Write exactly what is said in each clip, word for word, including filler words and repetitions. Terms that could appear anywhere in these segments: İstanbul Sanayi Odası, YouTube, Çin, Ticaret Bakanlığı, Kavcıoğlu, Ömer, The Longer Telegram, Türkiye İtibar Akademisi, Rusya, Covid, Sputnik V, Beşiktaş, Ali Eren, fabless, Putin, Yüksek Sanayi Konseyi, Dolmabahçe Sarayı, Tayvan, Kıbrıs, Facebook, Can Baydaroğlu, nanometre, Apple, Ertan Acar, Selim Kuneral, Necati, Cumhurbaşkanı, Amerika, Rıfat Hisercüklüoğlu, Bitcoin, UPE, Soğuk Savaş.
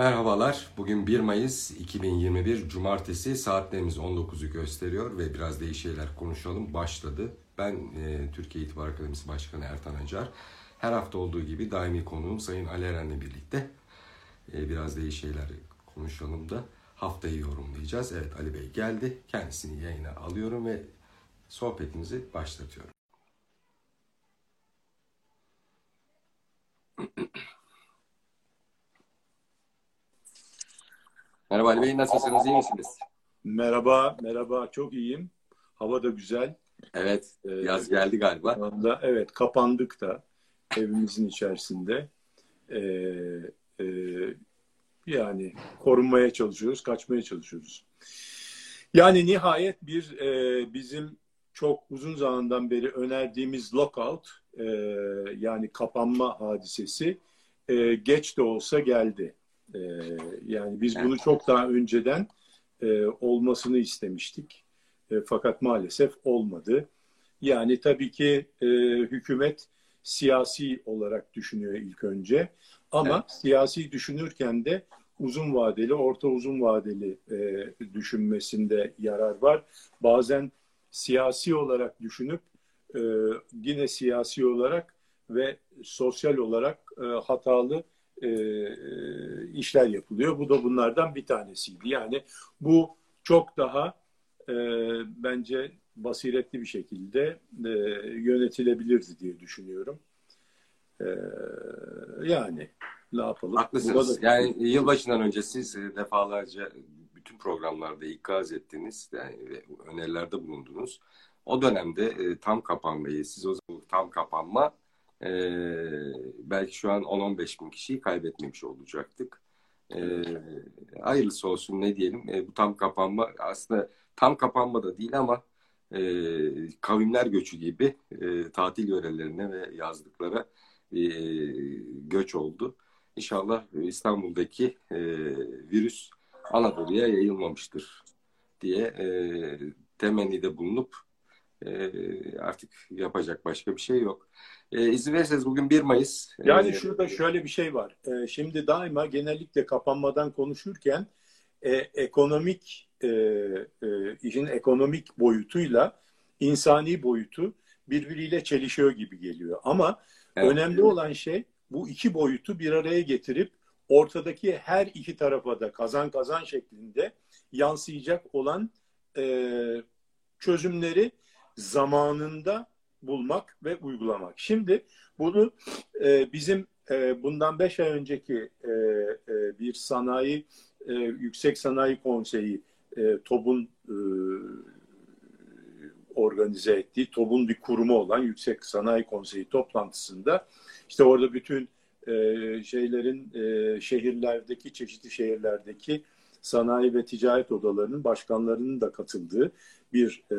merhabalar. Bugün bir Mayıs iki bin yirmi bir Cumartesi, saatlerimiz on dokuzu gösteriyor ve biraz değişik şeyler konuşalım başladı. Ben e, Türkiye İtibar Akademisi Başkanı Ertan Acar. Her hafta olduğu gibi daimi konuğum Sayın Ali Eren'le birlikte e, biraz değişik şeyler konuşalım da haftayı yorumlayacağız. Evet, Ali Bey geldi. Kendisini yayına alıyorum ve sohbetimizi başlatıyorum. Merhaba Ali Bey, nasılsınız? İyi misiniz? Merhaba, merhaba. Çok iyiyim. Hava da güzel. Evet, ee, yaz geldi galiba. Anda, evet, kapandık da evimizin içerisinde. Ee, e, yani korunmaya çalışıyoruz, kaçmaya çalışıyoruz. Yani nihayet bir e, bizim çok uzun zamandan beri önerdiğimiz lockout, e, yani kapanma hadisesi e, geç de olsa geldi. Ee, yani biz bunu çok daha önceden e, olmasını istemiştik. E, fakat maalesef olmadı. Yani tabii ki e, hükümet siyasi olarak düşünüyor ilk önce. Ama evet, siyasi düşünürken de uzun vadeli, orta uzun vadeli e, düşünmesinde yarar var. Bazen siyasi olarak düşünüp e, yine siyasi olarak ve sosyal olarak e, hatalı E, işler yapılıyor. Bu da bunlardan bir tanesiydi. Yani bu çok daha e, bence basiretli bir şekilde e, yönetilebilirdi diye düşünüyorum. E, yani ne yapalım? Haklısınız. Da... Yani yılbaşından önce siz defalarca bütün programlarda ikaz ettiniz. Yani ve önerilerde bulundunuz. O dönemde e, tam kapanmayı, siz o zaman tam kapanma Ee, belki şu an on on beş bin kişiyi kaybetmemiş olacaktık. Ee, hayırlısı olsun, ne diyelim. Ee, bu tam kapanma aslında tam kapanma da değil ama e, kavimler göçü gibi e, tatil yörelerine ve yazlıklara e, göç oldu. İnşallah İstanbul'daki e, virüs Anadolu'ya yayılmamıştır diye e, temennide bulunup e, artık yapacak başka bir şey yok. E, izin verirseniz bugün bir Mayıs. Yani e, şurada şöyle bir şey var. E, şimdi daima genellikle kapanmadan konuşurken e, ekonomik e, e, işin ekonomik boyutuyla insani boyutu birbiriyle çelişiyor gibi geliyor. Ama evet, önemli olan şey bu iki boyutu bir araya getirip ortadaki her iki tarafa da kazan kazan şeklinde yansıyacak olan e, çözümleri zamanında bulmak ve uygulamak. Şimdi bunu e, bizim e, bundan beş ay önceki e, e, bir sanayi e, Yüksek Sanayi Konseyi e, TOB'un e, organize ettiği, TOB'un bir kurumu olan Yüksek Sanayi Konseyi toplantısında işte orada bütün e, şeylerin e, şehirlerdeki, çeşitli şehirlerdeki sanayi ve ticaret odalarının başkanlarının da katıldığı bir e,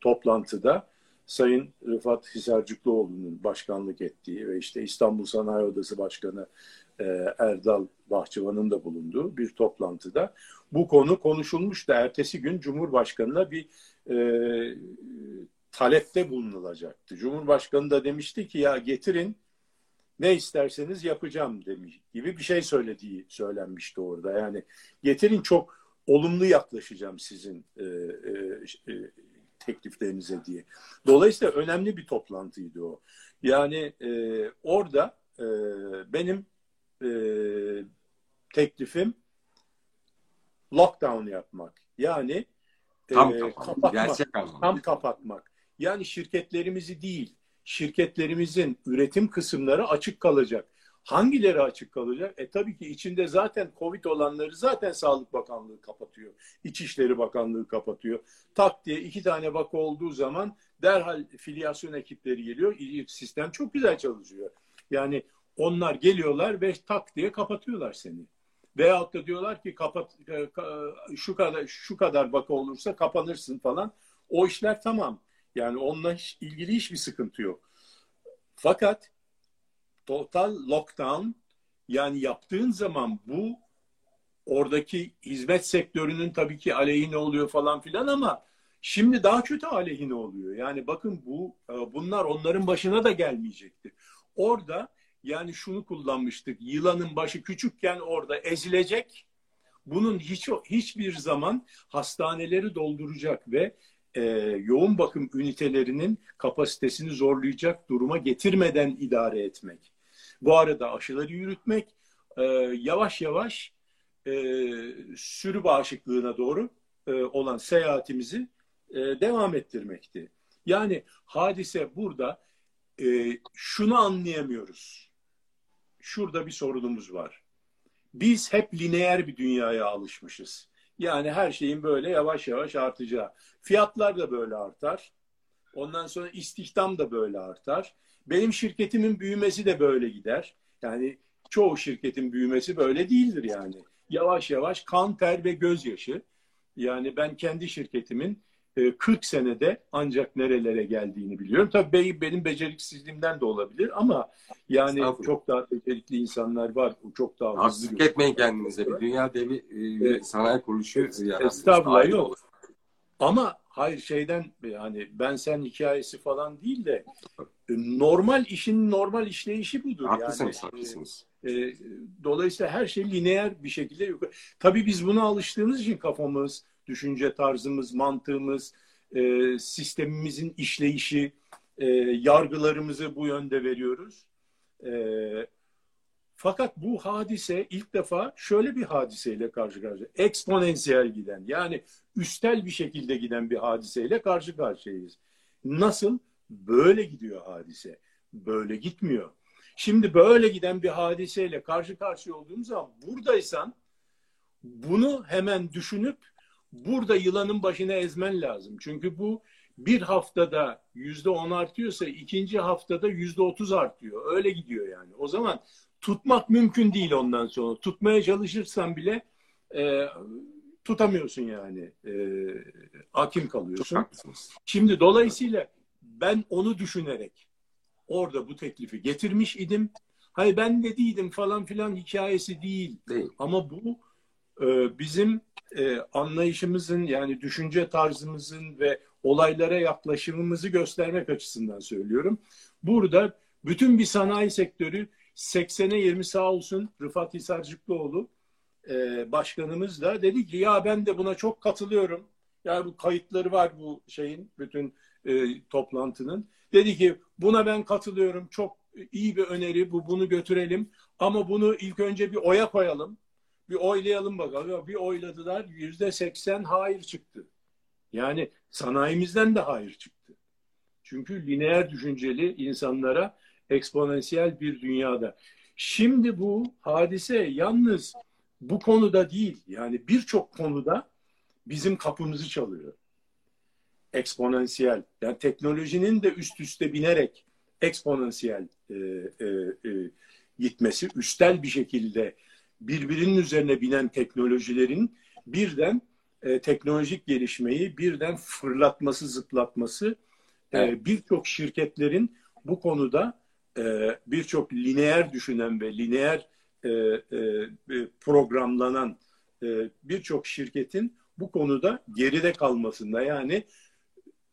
toplantıda Sayın Rıfat Hisercüklüoğlu'nun başkanlık ettiği ve işte İstanbul Sanayi Odası Başkanı Erdal Bahçıvan'ın da bulunduğu bir toplantıda bu konu konuşulmuş da ertesi gün Cumhurbaşkanı'na bir e, talepte bulunulacaktı. Cumhurbaşkanı da demişti ki ya getirin ne isterseniz yapacağım demiş gibi bir şey söylediği söylenmişti orada. Yani getirin, çok olumlu yaklaşacağım sizin e, e, tekliflerinize diye. Dolayısıyla önemli bir toplantıydı o. Yani e, orada e, benim e, teklifim lockdown yapmak. Yani e, tam kapatmak. Gerçek anlamda. Tam kapatmak. Yani şirketlerimizi değil, şirketlerimizin üretim kısımları açık kalacak. Hangileri açık kalacak? E tabii ki içinde zaten Covid olanları zaten Sağlık Bakanlığı kapatıyor. İçişleri Bakanlığı kapatıyor. Tak diye iki tane vaka olduğu zaman derhal filyasyon ekipleri geliyor. Sistem çok güzel çalışıyor. Yani onlar geliyorlar ve tak diye kapatıyorlar seni. Veyahut da diyorlar ki kapat, şu kadar şu kadar vaka olursa kapanırsın falan. O işler tamam. Yani onunla hiç, ilgili hiçbir sıkıntı yok. Fakat total lockdown, yani yaptığın zaman bu oradaki hizmet sektörünün tabii ki aleyhine oluyor falan filan ama şimdi daha kötü aleyhine oluyor. Yani bakın bu bunlar onların başına da gelmeyecekti. Orada Yani şunu kullanmıştık. Yılanın başı küçükken orada ezilecek. Bunun hiç hiçbir zaman hastaneleri dolduracak ve e, yoğun bakım ünitelerinin kapasitesini zorlayacak duruma getirmeden idare etmek. Bu arada aşıları yürütmek e, yavaş yavaş e, sürü bağışıklığına doğru e, olan seyahatimizi e, devam ettirmekti. Yani hadise burada e, şunu anlayamıyoruz. Şurada bir sorunumuz var. Biz hep lineer bir dünyaya alışmışız. Yani her şeyin böyle yavaş yavaş artacağı. Fiyatlar da böyle artar. Ondan sonra istihdam da böyle artar. Benim şirketimin büyümesi de böyle gider. Yani çoğu şirketin büyümesi böyle değildir yani. Yavaş yavaş kan, ter ve gözyaşı. Yani ben kendi şirketimin kırk senede ancak nerelere geldiğini biliyorum. Tabii benim beceriksizliğimden de olabilir ama yani çok daha becerikli insanlar var. Çok daha haksızlık etmeyin kendinize. Bir dünya devi e, sanayi kuruluşu. E, Estağfurullah yok. Olur. Ama hayır şeyden hani ben sen hikayesi falan değil de normal işin normal işleyişi budur. Haklısınız, yani. Haklısınız. E, e, dolayısıyla her şey lineer bir şekilde yukarı. Tabii biz buna alıştığımız için kafamız, düşünce tarzımız, mantığımız, e, sistemimizin işleyişi, e, yargılarımızı bu yönde veriyoruz. E, fakat bu hadise ilk defa şöyle bir hadiseyle karşı karşıya. Eksponansiyel giden, yani üstel bir şekilde giden bir hadiseyle karşı karşıyayız. Nasıl? Böyle gidiyor hadise. Böyle gitmiyor. Şimdi böyle giden bir hadiseyle karşı karşıya olduğumuz zaman buradaysan bunu hemen düşünüp burada yılanın başına ezmen lazım. Çünkü bu bir haftada yüzde on artıyorsa ikinci haftada yüzde otuz artıyor. Öyle gidiyor yani. O zaman tutmak mümkün değil ondan sonra. Tutmaya çalışırsan bile e, tutamıyorsun yani. E, hakim kalıyorsun. Şimdi dolayısıyla ben onu düşünerek orada bu teklifi getirmiş idim. Hayır ben dediydim falan filan hikayesi değil. değil. Ama bu e, bizim E, anlayışımızın yani düşünce tarzımızın ve olaylara yaklaşımımızı göstermek açısından söylüyorum. Burada bütün bir sanayi sektörü seksene yirmi sağ olsun Rıfat Hisercüklüoğlu e, başkanımız da dedi ki ya ben de buna çok katılıyorum. Yani bu kayıtları var bu şeyin bütün e, toplantının. Dedi ki buna ben katılıyorum. Çok iyi bir öneri bu bunu götürelim ama bunu ilk önce bir oya koyalım. Bir oylayalım bakalım. Bir oyladılar. Yüzde seksen hayır çıktı. Yani sanayimizden de hayır çıktı. Çünkü lineer düşünceli insanlara eksponansiyel bir dünyada. Şimdi bu hadise yalnız bu konuda değil. Yani birçok konuda bizim kapımızı çalıyor. Eksponansiyel. Yani teknolojinin de üst üste binerek eksponansiyel e, e, e, gitmesi. Üstel bir şekilde birbirinin üzerine binen teknolojilerin birden e, teknolojik gelişmeyi birden fırlatması, zıplatması evet. e, birçok şirketlerin bu konuda e, birçok lineer düşünen ve lineer e, e, programlanan e, birçok şirketin bu konuda geride kalmasında yani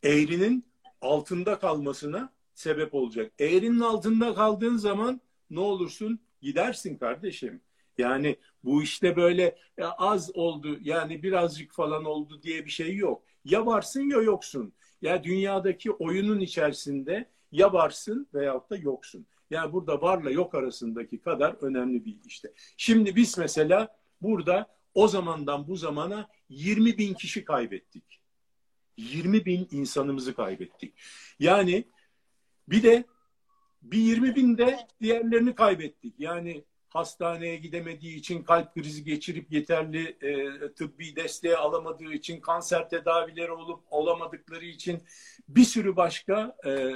eğrinin altında kalmasına sebep olacak. Eğrinin altında kaldığın zaman ne olursun? Gidersin kardeşim. Yani bu işte böyle az oldu yani birazcık falan oldu diye bir şey yok. Ya varsın ya yoksun. Ya dünyadaki oyunun içerisinde ya varsın veyahut da yoksun. Yani burada varla yok arasındaki kadar önemli bir işte. Şimdi biz mesela burada o zamandan bu zamana yirmi bin kişi kaybettik. yirmi bin insanımızı kaybettik. Yani bir de bir yirmi bin de diğerlerini kaybettik. Yani hastaneye gidemediği için, kalp krizi geçirip yeterli e, tıbbi desteği alamadığı için, kanser tedavileri olup olamadıkları için bir sürü başka e, e,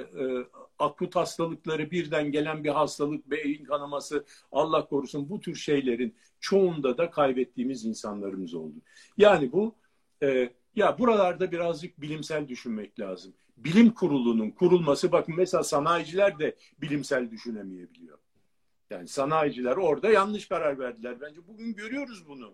akut hastalıkları, birden gelen bir hastalık, beyin kanaması, Allah korusun bu tür şeylerin çoğunda da kaybettiğimiz insanlarımız oldu. Yani bu, e, ya buralarda birazcık bilimsel düşünmek lazım. Bilim kurulunun kurulması, bakın mesela sanayiciler de bilimsel düşünemeyebiliyor. Yani sanayiciler orada yanlış karar verdiler. Bence bugün görüyoruz bunu.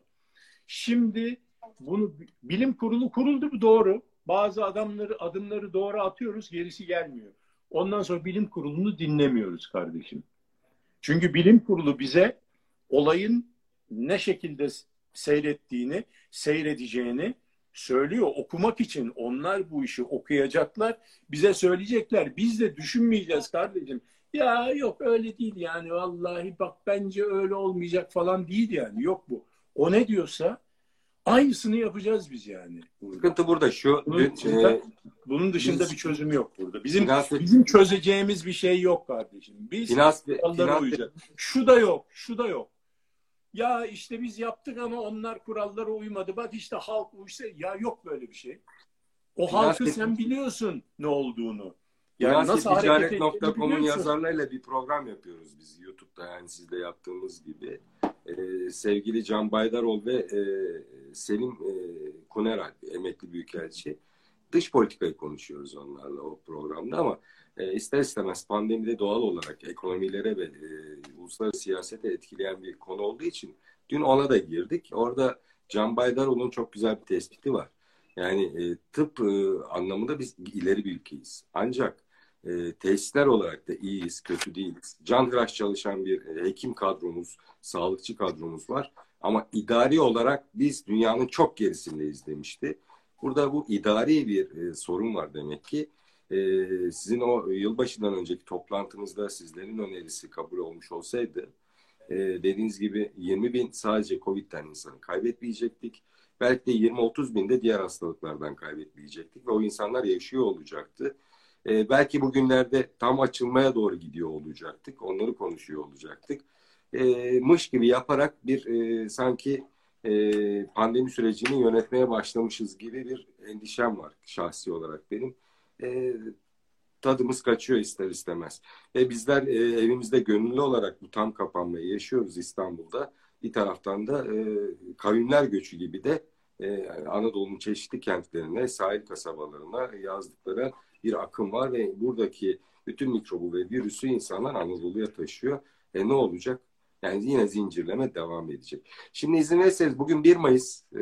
Şimdi bunu bilim kurulu kuruldu bu doğru. Bazı adamları adımları doğru atıyoruz, gerisi gelmiyor. Ondan sonra bilim kurulunu dinlemiyoruz kardeşim. Çünkü bilim kurulu bize olayın ne şekilde seyrettiğini, seyredeceğini söylüyor. Okumak için onlar bu işi okuyacaklar, bize söyleyecekler. Biz de düşünmeyeceğiz kardeşim. Ya yok öyle değil yani, vallahi bak bence öyle olmayacak falan değil yani. Yok bu. O ne diyorsa aynısını yapacağız biz yani. Burada. Sıkıntı burada şu. Bunun dışında, e, bunun dışında biz, bir çözüm yok burada. Bizim finans, bizim çözeceğimiz bir şey yok kardeşim. Biz finans, kurallara uyacağız. Şu da yok, şu da yok. Ya işte biz yaptık ama onlar kurallara uymadı. Bak işte halk uysa, ya yok böyle bir şey. O finans, halkı sen biliyorsun ne olduğunu. Yani Ticaret nokta com'un yazarlarıyla bir program yapıyoruz biz YouTube'da, yani sizde yaptığımız gibi. Ee, sevgili Can Baydaroğlu ve e, Selim e, Kuneral, emekli büyükelçi. Dış politikayı konuşuyoruz onlarla o programda ama e, ister istemez pandemide doğal olarak ekonomilere ve e, uluslararası siyasete etkileyen bir konu olduğu için dün ona da girdik. Orada Can Baydaroğlu'nun çok güzel bir tespiti var. Yani e, tıp e, anlamında biz ileri bir ülkeyiz. Ancak E, tesisler olarak da iyiyiz, kötü değiliz. Can hıraş çalışan bir e, hekim kadromuz, sağlıkçı kadromuz var. Ama idari olarak biz dünyanın çok gerisindeyiz demişti. Burada bu idari bir e, sorun var demek ki. E, sizin o yılbaşından önceki toplantınızda sizlerin önerisi kabul olmuş olsaydı, e, dediğiniz gibi yirmi bin sadece Covid'den insanı kaybetmeyecektik. Belki de yirmi otuz bin de diğer hastalıklardan kaybetmeyecektik ve o insanlar yaşıyor olacaktı. Ee, belki bugünlerde tam açılmaya doğru gidiyor olacaktık. Onları konuşuyor olacaktık. Ee, mış gibi yaparak bir e, sanki e, pandemi sürecini yönetmeye başlamışız gibi bir endişem var şahsi olarak benim. E, tadımız kaçıyor ister istemez. E, bizler e, evimizde gönüllü olarak bu tam kapanmayı yaşıyoruz İstanbul'da. Bir taraftan da e, kavimler göçü gibi de e, Anadolu'nun çeşitli kentlerine, sahil kasabalarına yazdıkları bir akım var ve buradaki bütün mikrobu ve virüsü insanlar Anadolu'ya taşıyor. E ne olacak? Yani yine zincirleme devam edecek. Şimdi izin verirseniz bugün bir Mayıs, e,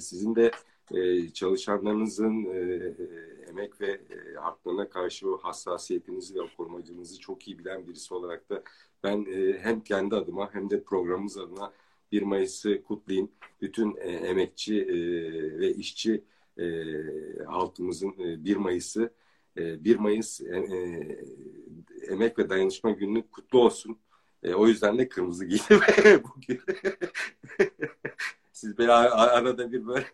sizin de e, çalışanlarınızın e, emek ve e, haklarına karşı o hassasiyetinizi ve korumacınızı çok iyi bilen birisi olarak da ben e, hem kendi adıma hem de programımız adına bir Mayıs'ı kutlayayım. Bütün e, emekçi e, ve işçi e, halkımızın e, bir Mayıs'ı bir Mayıs e, e, Emek ve Dayanışma Günü kutlu olsun. E, o yüzden de kırmızı giydim bugün. Siz böyle arada bir böyle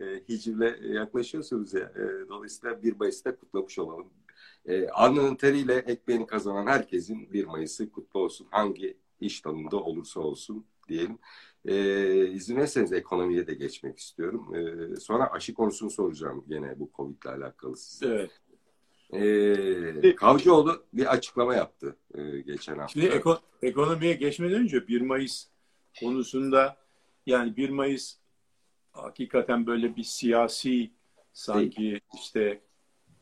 e, hicivle yaklaşıyorsunuz ya. E, dolayısıyla bir Mayıs'ta kutlamış olalım. E, alnının teriyle ekmeğini kazanan herkesin bir Mayıs'ı kutlu olsun. Hangi iş dalında olursa olsun diyelim. E, izin verirseniz ekonomiye de geçmek istiyorum. E, sonra aşı konusunu soracağım gene bu Covid'le alakalı size. Evet. E, Kavcıoğlu bir açıklama yaptı e, geçen hafta. Şimdi eko ekonomiye geçmeden önce bir Mayıs konusunda, yani bir Mayıs hakikaten böyle bir siyasi sanki değil. işte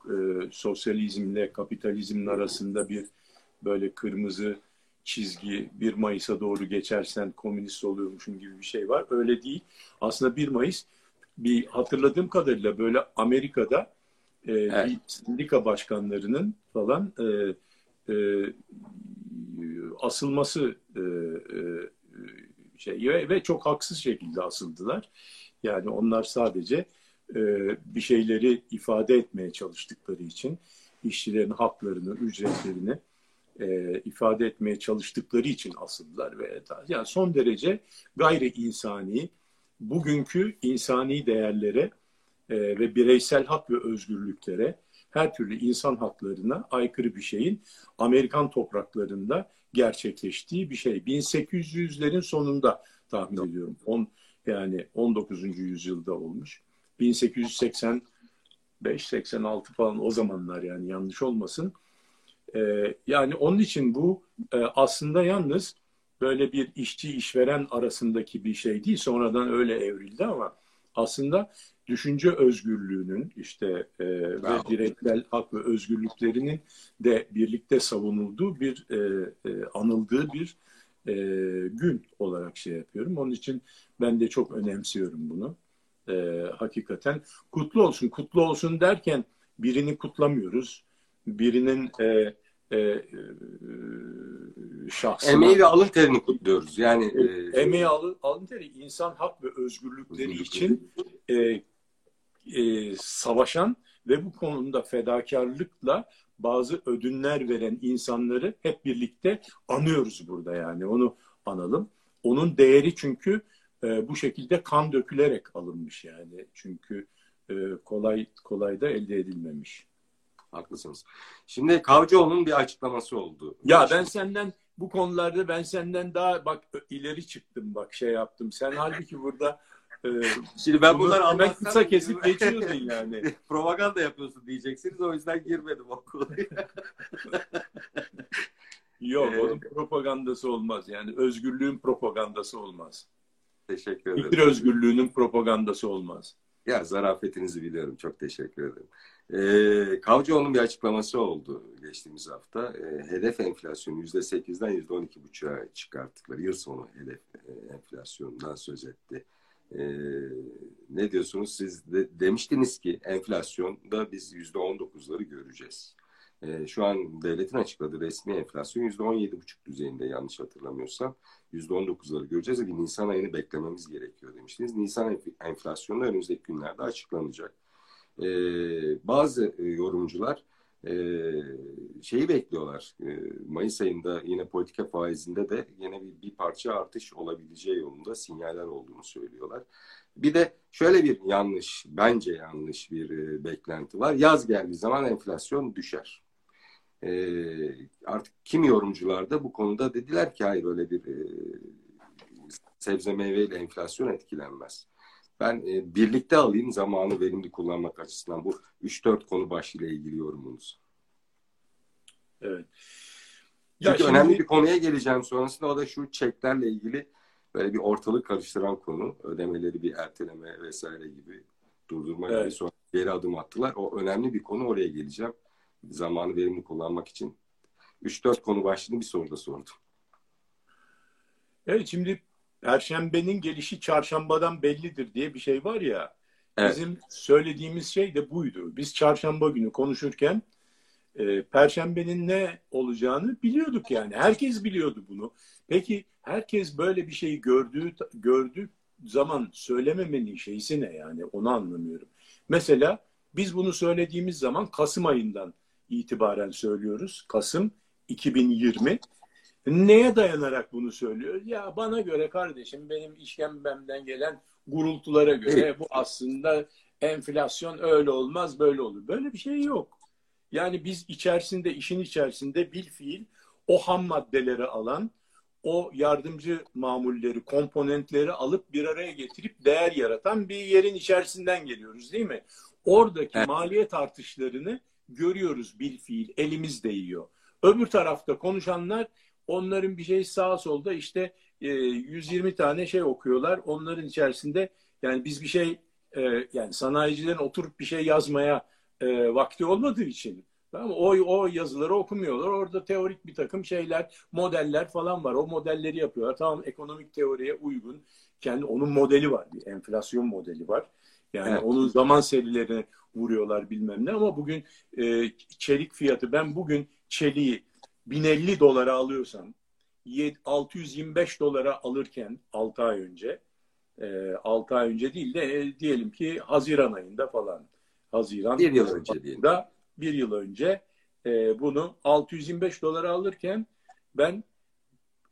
e, sosyalizmle kapitalizmin arasında bir böyle kırmızı çizgi, bir Mayıs'a doğru geçersen komünist oluyormuşum gibi bir şey var. Öyle değil. Aslında bir Mayıs bir, hatırladığım kadarıyla böyle Amerika'da e, evet. bir sindika başkanlarının falan e, e, asılması e, e, şey ve, ve çok haksız şekilde asıldılar. Yani onlar sadece e, bir şeyleri ifade etmeye çalıştıkları için, işçilerin haklarını, ücretlerini E, ifade etmeye çalıştıkları için asıldılar ve yani son derece gayri insani, bugünkü insani değerlere e, ve bireysel hak ve özgürlüklere, her türlü insan haklarına aykırı bir şeyin Amerikan topraklarında gerçekleştiği bir şey. bin sekiz yüzlerin sonunda tahmin evet. ediyorum. On, yani on dokuzuncu yüzyılda olmuş. bin sekiz yüz seksen beş seksen altı falan o zamanlar, yani yanlış olmasın. Yani onun için bu aslında yalnız böyle bir işçi işveren arasındaki bir şey değil. Sonradan öyle evrildi ama aslında düşünce özgürlüğünün işte ve bireysel hak ve özgürlüklerinin de birlikte savunulduğu, bir anıldığı bir gün olarak şey yapıyorum. Onun için ben de çok önemsiyorum bunu. Hakikaten kutlu olsun, kutlu olsun derken birini kutlamıyoruz. Birinin e, e, şahsına... Emeği ve alın terini kutluyoruz. Yani, e, emeği, alın, alın teri, insan hak ve özgürlükleri için e, e, savaşan ve bu konuda fedakarlıkla bazı ödünler veren insanları hep birlikte anıyoruz burada yani. Onu analım. Onun değeri çünkü e, bu şekilde kan dökülerek alınmış yani. Çünkü e, kolay kolay da elde edilmemiş. Haklısınız. Şimdi Kavcıoğlu'nun bir açıklaması oldu. Ya ben senden bu konularda ben senden daha bak ileri çıktım bak şey yaptım. Sen halbuki burada e, şimdi ben bunları anlamak kısa kesip geçiyordun yani. Propaganda yapıyorsun diyeceksiniz, o yüzden girmedim o konuya. Yok, evet. Onun propagandası olmaz. Yani özgürlüğün propagandası olmaz. Teşekkür ederim. Fikir özgürlüğünün propagandası olmaz. Ya zarafetinizi biliyorum. Çok teşekkür ederim. Ee, Kavcıoğlu'nun bir açıklaması oldu geçtiğimiz hafta. Ee, hedef enflasyonu yüzde sekizden yüzde on iki buçuğa çıkarttıkları yıl sonu hedef enflasyonundan söz etti. Ee, ne diyorsunuz? Siz de demiştiniz ki enflasyonda biz yüzde on dokuzları göreceğiz. Şu an devletin açıkladığı resmi enflasyon yüzde on yedi buçuk düzeyinde, yanlış hatırlamıyorsam. yüzde on dokuzları göreceğiz. Yani Nisan ayını beklememiz gerekiyor demiştiniz. Nisan enflasyonu önümüzdeki günlerde açıklanacak. Ee, bazı yorumcular e, şeyi bekliyorlar. E, Mayıs ayında yine politika faizinde de yine bir, bir parça artış olabileceği yolunda sinyaller olduğunu söylüyorlar. Bir de şöyle bir yanlış, bence yanlış bir e, beklenti var. Yaz geldiği zaman enflasyon düşer. Ee, artık kimi yorumcular da bu konuda dediler ki hayır, öyle bir e, sebze meyveyle enflasyon etkilenmez. Ben e, birlikte alayım, zamanı verimli kullanmak açısından bu üç dört konu başlığıyla ilgili yorumunuz. Evet. Çünkü ya önemli şimdi... bir konuya geleceğim sonrasında, o da şu çeklerle ilgili böyle bir ortalık karıştıran konu. Ödemeleri bir erteleme vesaire gibi durdurma gibi, evet. Sonra geri adım attılar. O önemli bir konu, oraya geleceğim. Zamanı verimli kullanmak için üç dört konu başlığını bir soruda sordum. Evet, şimdi Perşembenin gelişi çarşambadan bellidir diye bir şey var ya, evet. Bizim söylediğimiz şey de buydu. Biz çarşamba günü konuşurken e, Perşembenin ne olacağını biliyorduk yani. Herkes biliyordu bunu. Peki herkes böyle bir şeyi gördüğü, gördüğü zaman söylememenin şeysi ne yani, onu anlamıyorum. Mesela biz bunu söylediğimiz zaman Kasım ayından itibaren söylüyoruz. Kasım iki bin yirmi. Neye dayanarak bunu söylüyoruz? Ya bana göre kardeşim, benim işkembemden gelen gurultulara göre bu aslında enflasyon öyle olmaz böyle olur. Böyle bir şey yok. Yani biz içerisinde, işin içerisinde bilfiil o ham maddeleri alan, o yardımcı mamulleri, komponentleri alıp bir araya getirip değer yaratan bir yerin içerisinden geliyoruz değil mi? Oradaki evet. Maliyet artışlarını görüyoruz bilfiil, elimiz değiyor. Öbür tarafta konuşanlar, onların bir şey sağa solda işte e, yüz yirmi tane şey okuyorlar. Onların içerisinde yani biz bir şey e, yani sanayicilerin oturup bir şey yazmaya e, vakti olmadığı için, tamam mı? O, o yazıları okumuyorlar. Orada teorik bir takım şeyler, modeller falan var. O modelleri yapıyorlar. Tamam, ekonomik teoriye uygun. Kendi onun modeli var. Bir enflasyon modeli var. Yani evet. Onun zaman serilerine vuruyorlar bilmem ne, ama bugün e, çelik fiyatı, ben bugün çeliği bin elli dolara alıyorsam altı yüz yirmi beş dolara alırken altı ay önce e, altı ay önce değil de e, diyelim ki Haziran ayında falan Haziran bir yıl önce değil de bir yıl önce e, bunu altı yüz yirmi beş dolara alırken ben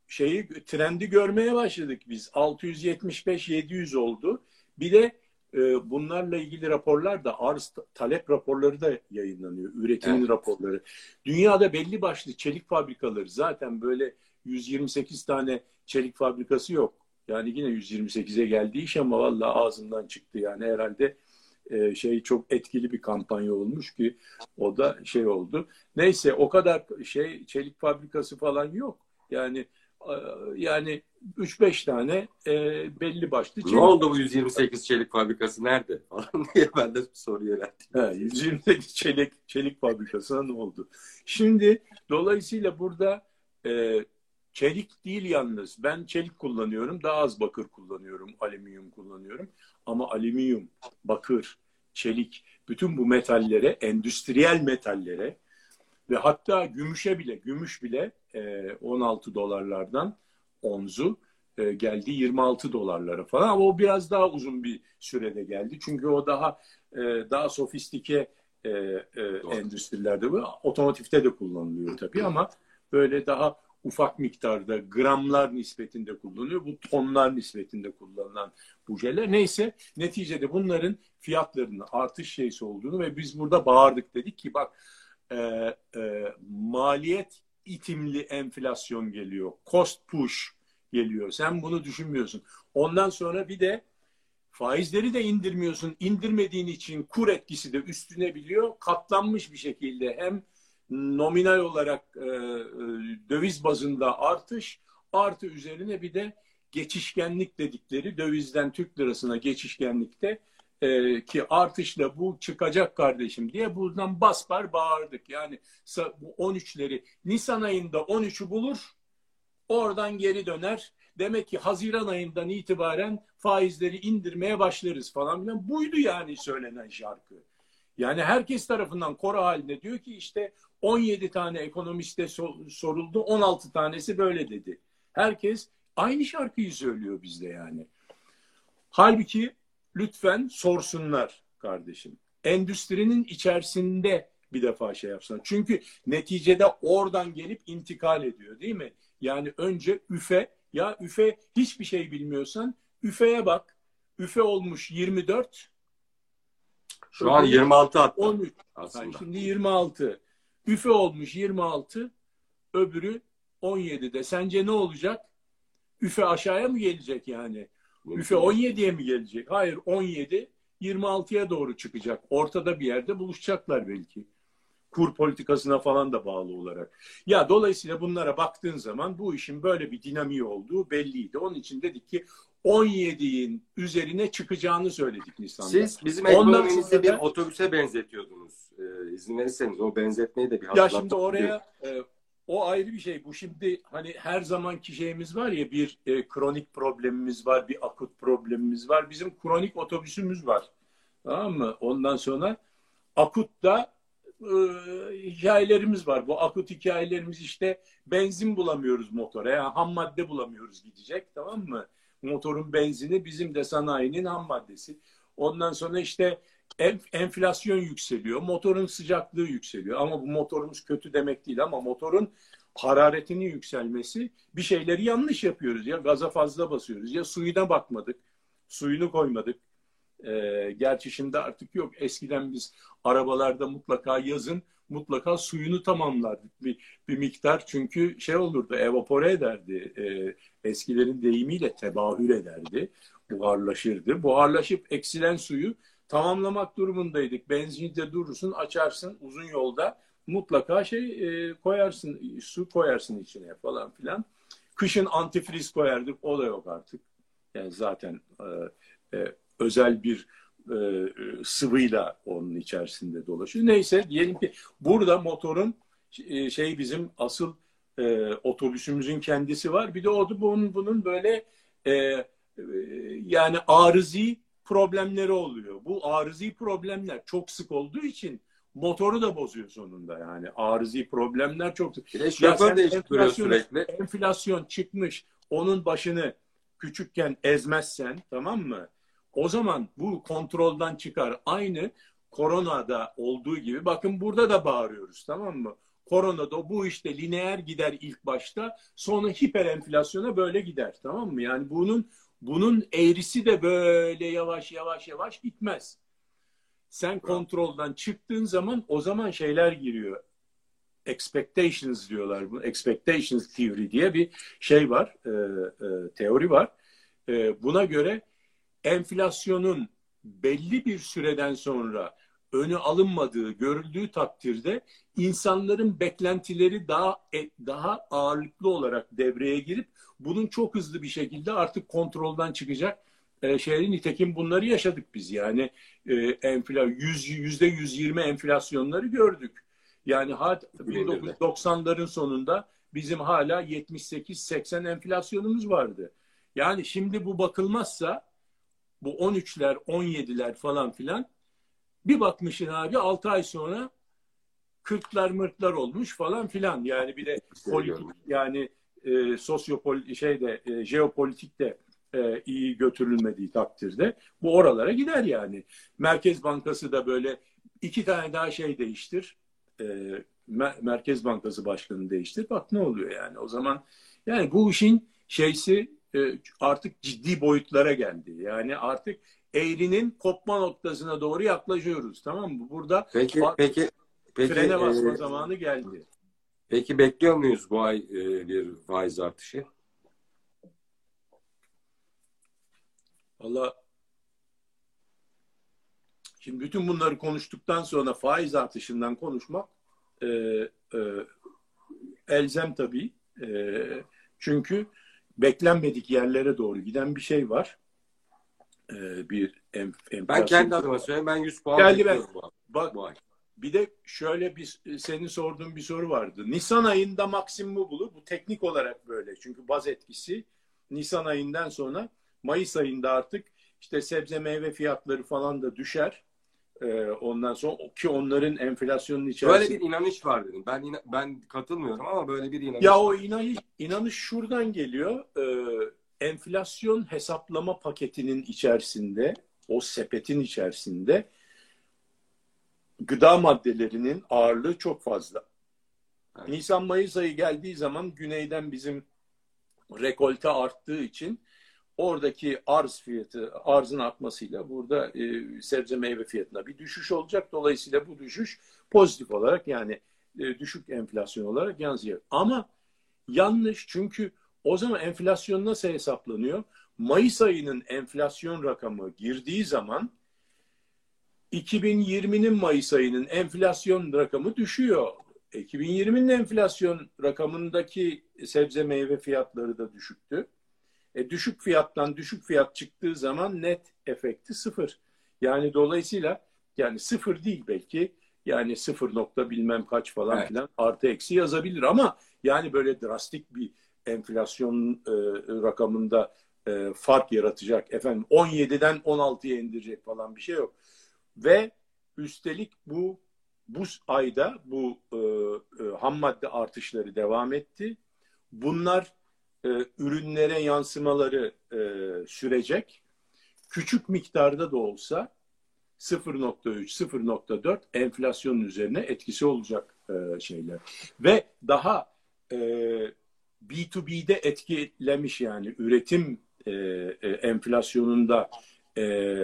şeyi, trendi görmeye başladık biz. altı yüz yetmiş beş yedi yüz oldu. Bir de bunlarla ilgili raporlar da, arz talep raporları da yayınlanıyor. Üretimin evet. Raporları. Dünyada belli başlı çelik fabrikaları, zaten böyle yüz yirmi sekiz tane çelik fabrikası yok. Yani yine yüz yirmi sekize geldi iş, ama vallahi ağzımdan çıktı yani. Herhalde şey, çok etkili bir kampanya olmuş ki o da şey oldu. Neyse, o kadar şey çelik fabrikası falan yok. Yani Yani üç beş tane e, belli başlı. Ne oldu bu yüz yirmi sekiz çelik fabrikası nerede? Diye ben de soru yönelttim. He, yüz yirmi sekiz çelik çelik fabrikasına ne oldu? Şimdi dolayısıyla burada e, çelik değil yalnız. Ben çelik kullanıyorum. Daha az bakır kullanıyorum. Alüminyum kullanıyorum. Ama alüminyum, bakır, çelik, bütün bu metallere, endüstriyel metallere Ve hatta gümüşe bile, gümüş bile on altı dolarlardan onzu geldi yirmi altı dolarlara falan. Ama o biraz daha uzun bir sürede geldi. Çünkü o daha daha sofistike endüstrilerde, otomotivde de kullanılıyor tabii ama böyle daha ufak miktarda gramlar nispetinde kullanılıyor. Bu tonlar nispetinde kullanılan bujeler. Neyse, neticede bunların fiyatlarının artış şeysi olduğunu ve biz burada bağırdık, dedik ki bak e, e, maliyet itimli enflasyon geliyor. Cost push geliyor. Sen bunu düşünmüyorsun. Ondan sonra bir de faizleri de indirmiyorsun. İndirmediğin için kur etkisi de üstüne biliyor. Katlanmış bir şekilde hem nominal olarak e, döviz bazında artış, artı üzerine bir de geçişkenlik dedikleri, dövizden Türk lirasına geçişkenlikte e, ki artışla bu çıkacak kardeşim diye buradan basbar bağırdık. Yani bu on üçleri Nisan ayında on üçü bulur, oradan geri döner. Demek ki Haziran ayından itibaren faizleri indirmeye başlarız falan filan. Buydu yani söylenen şarkı. Yani herkes tarafından koro halinde diyor ki işte on yedi tane ekonomiste soruldu, on altı tanesi böyle dedi. Herkes aynı şarkıyı söylüyor bizde yani. Halbuki lütfen sorsunlar kardeşim. Endüstrinin içerisinde bir defa şey yapsınlar. Çünkü neticede oradan gelip intikal ediyor değil mi? Yani önce üfe, ya üfe hiçbir şey bilmiyorsan üfeye bak. Üfe olmuş yirmi dört. Şu an yirmi altı hatta. on üç. Yani şimdi yirmi altı. Üfe olmuş yirmi altı. Öbürü on yedide. Sence ne olacak? Üfe aşağıya mı gelecek yani? Üfe on yediye mi gelecek? Hayır, on yedi yirmi altıya doğru çıkacak. Ortada bir yerde buluşacaklar belki. Kur politikasına falan da bağlı olarak. Ya dolayısıyla bunlara baktığın zaman bu işin böyle bir dinamiği olduğu belliydi. Onun için dedik ki on yedi'nin üzerine çıkacağını söyledik Nisan'da. Siz bizim ekonomimizde bir otobüse benzetiyordunuz. Ee, izin verirseniz o benzetmeyi de bir hatırlattık. Ya şimdi oraya e, o ayrı bir şey. Bu şimdi hani her zamanki şeyimiz var ya, bir e, kronik problemimiz var, bir akut problemimiz var. Bizim kronik otobüsümüz var. Tamam mı? Ondan sonra akut da hikayelerimiz var. Bu akut hikayelerimiz işte benzin bulamıyoruz motora. Yani ham madde bulamıyoruz gidecek, tamam mı? Motorun benzini bizim de sanayinin ham maddesi. Ondan sonra işte enflasyon yükseliyor. Motorun sıcaklığı yükseliyor. Ama bu motorumuz kötü demek değil ama motorun hararetinin yükselmesi, bir şeyleri yanlış yapıyoruz. Ya gaza fazla basıyoruz. Ya suyuna bakmadık. Suyunu koymadık. E, gerçi şimdi artık yok. Eskiden biz arabalarda mutlaka yazın mutlaka suyunu tamamlardık bir, bir miktar. Çünkü şey olurdu, evapore ederdi. E, eskilerin deyimiyle tebahür ederdi. Buharlaşırdı. Buharlaşıp eksilen suyu tamamlamak durumundaydık. Benzinci durursun, açarsın uzun yolda. Mutlaka şey e, koyarsın, su koyarsın içine falan filan. Kışın antifriz koyardık. O da yok artık. Yani zaten e, e, özel bir e, sıvıyla onun içerisinde dolaşıyor. Neyse, diyelim ki burada motorun e, şey bizim asıl e, otobüsümüzün kendisi var. Bir de o da bunun, bunun böyle e, e, yani arızi problemleri oluyor. Bu arızi problemler çok sık olduğu için motoru da bozuyor sonunda yani. Arızi problemler çok sık. E, şoför de enflasyon, sürekli. Enflasyon çıkmış. Onun başını küçükken ezmezsen, tamam mı? O zaman bu kontrolden çıkar. Aynı koronada olduğu gibi. Bakın burada da bağırıyoruz, tamam mı? Koronada bu işte lineer gider ilk başta. Sonra hiper enflasyona böyle gider, tamam mı? Yani bunun bunun eğrisi de böyle yavaş yavaş yavaş gitmez. Sen kontrolden çıktığın zaman o zaman şeyler giriyor. Expectations diyorlar. Bu expectations theory diye bir şey var. E, e, teori var. E, buna göre enflasyonun belli bir süreden sonra önü alınmadığı görüldüğü takdirde insanların beklentileri daha daha ağırlıklı olarak devreye girip bunun çok hızlı bir şekilde artık kontrolden çıkacak e, şeyleri, nitekim bunları yaşadık biz yani e, enflasyon yüzde yüz yirmi enflasyonları gördük. Yani bin dokuz yüz doksanların sonunda bizim hala yetmiş sekiz seksen enflasyonumuz vardı. Yani şimdi bu bakılmazsa bu on üçler, on yediler falan filan bir bakmışsın abi altı ay sonra kırklar mırklar olmuş falan filan. Yani bir de politik, yani e, sosyopol şeyde e, jeopolitik de e, iyi götürülmediği takdirde bu oralara gider yani. Merkez Bankası da böyle iki tane daha şey değiştir. E, Merkez Bankası başkanını değiştir. Bak ne oluyor yani o zaman. Yani bu işin şeysi e, artık ciddi boyutlara geldi. Yani artık eğrinin kopma noktasına doğru yaklaşıyoruz. Tamam mı? Burada peki, peki, peki, frene basma e, zamanı geldi. Peki bekliyor muyuz bu ay e, bir faiz artışı? Vallahi şimdi bütün bunları konuştuktan sonra faiz artışından konuşmak e, e, elzem tabii. E, çünkü beklenmedik yerlere doğru giden bir şey var. Bir em, ben kendi adıma söyleyeyim. Ben yüz puan geldi ben. Bak, bu ay. Bir de şöyle bir senin sorduğun bir soru vardı. Nisan ayında maksimumu bulur. Bu teknik olarak böyle. Çünkü baz etkisi Nisan ayından sonra Mayıs ayında artık işte sebze meyve fiyatları falan da düşer. Ee, ondan sonra ki onların enflasyonun içerisinde. Böyle bir inanış var dedim. Ben ina, ben katılmıyorum ama böyle bir inanış. Ya var. O inanış inanış şuradan geliyor. Ee, enflasyon hesaplama paketinin içerisinde, o sepetin içerisinde gıda maddelerinin ağırlığı çok fazla. Evet. Nisan-Mayıs ayı geldiği zaman güneyden bizim rekolte arttığı için oradaki arz fiyatı, arzın artmasıyla burada e, sebze meyve fiyatına bir düşüş olacak. Dolayısıyla bu düşüş pozitif olarak yani e, düşük enflasyon olarak yansıyacak. Ama yanlış çünkü o zaman enflasyon nasıl hesaplanıyor? Mayıs ayının enflasyon rakamı girdiği zaman iki bin yirminin Mayıs ayının enflasyon rakamı düşüyor. iki bin yirminin enflasyon rakamındaki sebze meyve fiyatları da düşüktü. E, düşük fiyattan düşük fiyat çıktığı zaman net efekti sıfır. Yani dolayısıyla yani sıfır değil belki yani sıfır nokta bilmem kaç falan evet. filan artı eksi yazabilir ama yani böyle drastik bir enflasyon e, rakamında e, fark yaratacak. Efendim on yediden on altıya indirecek falan bir şey yok. Ve üstelik bu bu ayda bu e, e, ham madde artışları devam etti. Bunlar e, ürünlere yansımaları e, sürecek. Küçük miktarda da olsa sıfır nokta üç, sıfır nokta dört enflasyonun üzerine etkisi olacak e, şeyler. Ve daha eee B iki B'de etkilemiş yani üretim e, e, enflasyonunda e,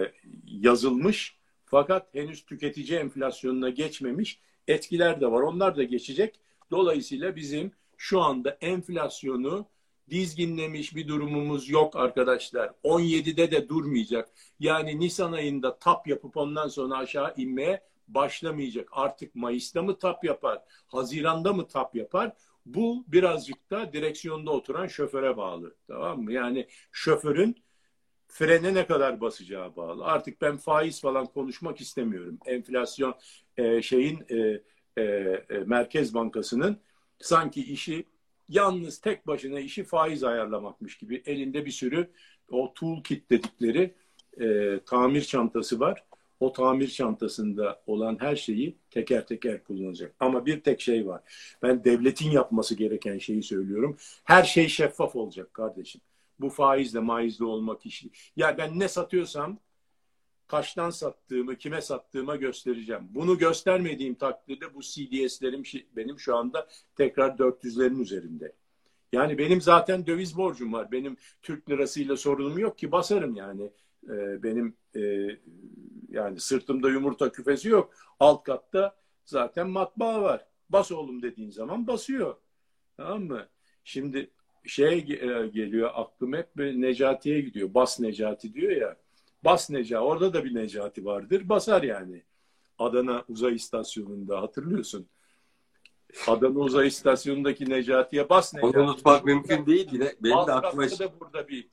yazılmış fakat henüz tüketici enflasyonuna geçmemiş etkiler de var. Onlar da geçecek. Dolayısıyla bizim şu anda enflasyonu dizginlemiş bir durumumuz yok arkadaşlar. on yedide de durmayacak. Yani Nisan ayında tap yapıp ondan sonra aşağı inmeye başlamayacak. Artık Mayıs'ta mı tap yapar? Haziran'da mı tap yapar? Bu birazcık da direksiyonda oturan şoföre bağlı. Tamam mı? Yani şoförün frene ne kadar basacağı bağlı. Artık ben faiz falan konuşmak istemiyorum. Enflasyon e, şeyin e, e, e, Merkez Bankası'nın sanki işi yalnız tek başına işi faiz ayarlamakmış gibi. Elinde bir sürü o toolkit dedikleri e, tamir çantası var. O tamir çantasında olan her şeyi teker teker kullanacak. Ama bir tek şey var. Ben devletin yapması gereken şeyi söylüyorum. Her şey şeffaf olacak kardeşim. Bu faizle maizle olmak işi. Ya ben ne satıyorsam kaçtan sattığımı, kime sattığıma göstereceğim. Bunu göstermediğim takdirde bu C D S'lerim benim şu anda tekrar dört yüzlerin üzerinde. Yani benim zaten döviz borcum var. Benim Türk lirasıyla sorunum yok ki basarım yani. Benim yani sırtımda yumurta küfesi yok. Alt katta zaten matbaa var. Bas oğlum dediğin zaman basıyor. Tamam mı? Şimdi şey geliyor aklım hep Necati'ye gidiyor. Bas Necati diyor ya. Bas Necati. Orada da bir Necati vardır. Basar yani. Adana Uzay İstasyonu'nda hatırlıyorsun. Adana Uzay İstasyonu'ndaki Necati'ye bas Necati. Onu unutmak mümkün değil. Yine benim de aklıma... Alt katta da burada bir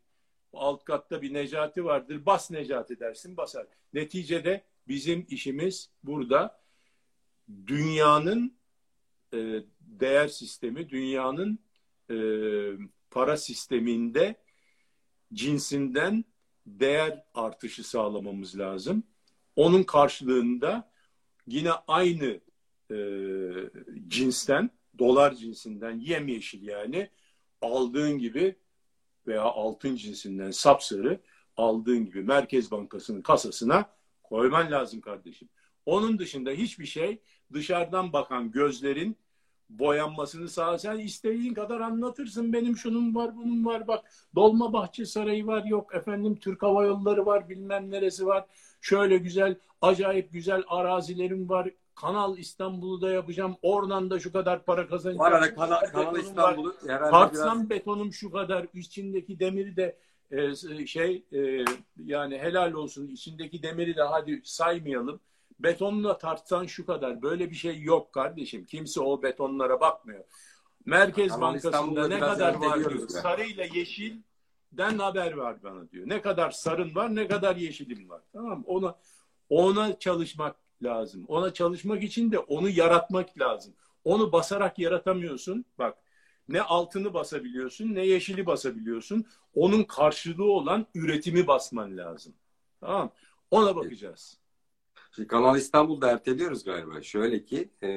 alt katta bir Necati vardır. Bas Necati dersin basar. Neticede bizim işimiz burada dünyanın e, değer sistemi, dünyanın e, para sisteminde cinsinden değer artışı sağlamamız lazım. Onun karşılığında yine aynı e, cinsten, dolar cinsinden yemyeşil yani aldığın gibi veya altın cinsinden sapsarı aldığın gibi Merkez Bankası'nın kasasına koyman lazım kardeşim. Onun dışında hiçbir şey dışarıdan bakan gözlerin boyanmasını sağ, sen istediğin kadar anlatırsın. Benim şunun var, bunun var, bak Dolmabahçe Sarayı var, yok efendim Türk Hava Yolları var, bilmem neresi var, şöyle güzel, acayip güzel arazilerim var, Kanal İstanbul'u da yapacağım, oradan da şu kadar para kazanacağım. Var ara, Kanal, Kanal İstanbul'u tartsam biraz... betonum şu kadar, içindeki demiri de e, şey e, yani helal olsun, içindeki demiri de hadi saymayalım, betonla tartsan şu kadar. Böyle bir şey yok kardeşim. Kimse o betonlara bakmıyor. Merkez Anam, Bankası'nda ne kadar var diyor. Sarıyla yeşilden haber var bana diyor. Ne kadar sarın var, ne kadar yeşilim var. Tamam, ona ona çalışmak lazım. Ona çalışmak için de onu yaratmak lazım. Onu basarak yaratamıyorsun. Bak, ne altını basabiliyorsun, ne yeşili basabiliyorsun. Onun karşılığı olan üretimi basman lazım. Tamam? Ona bakacağız. Şimdi Kanal İstanbul'da erteliyoruz galiba. Şöyle ki e,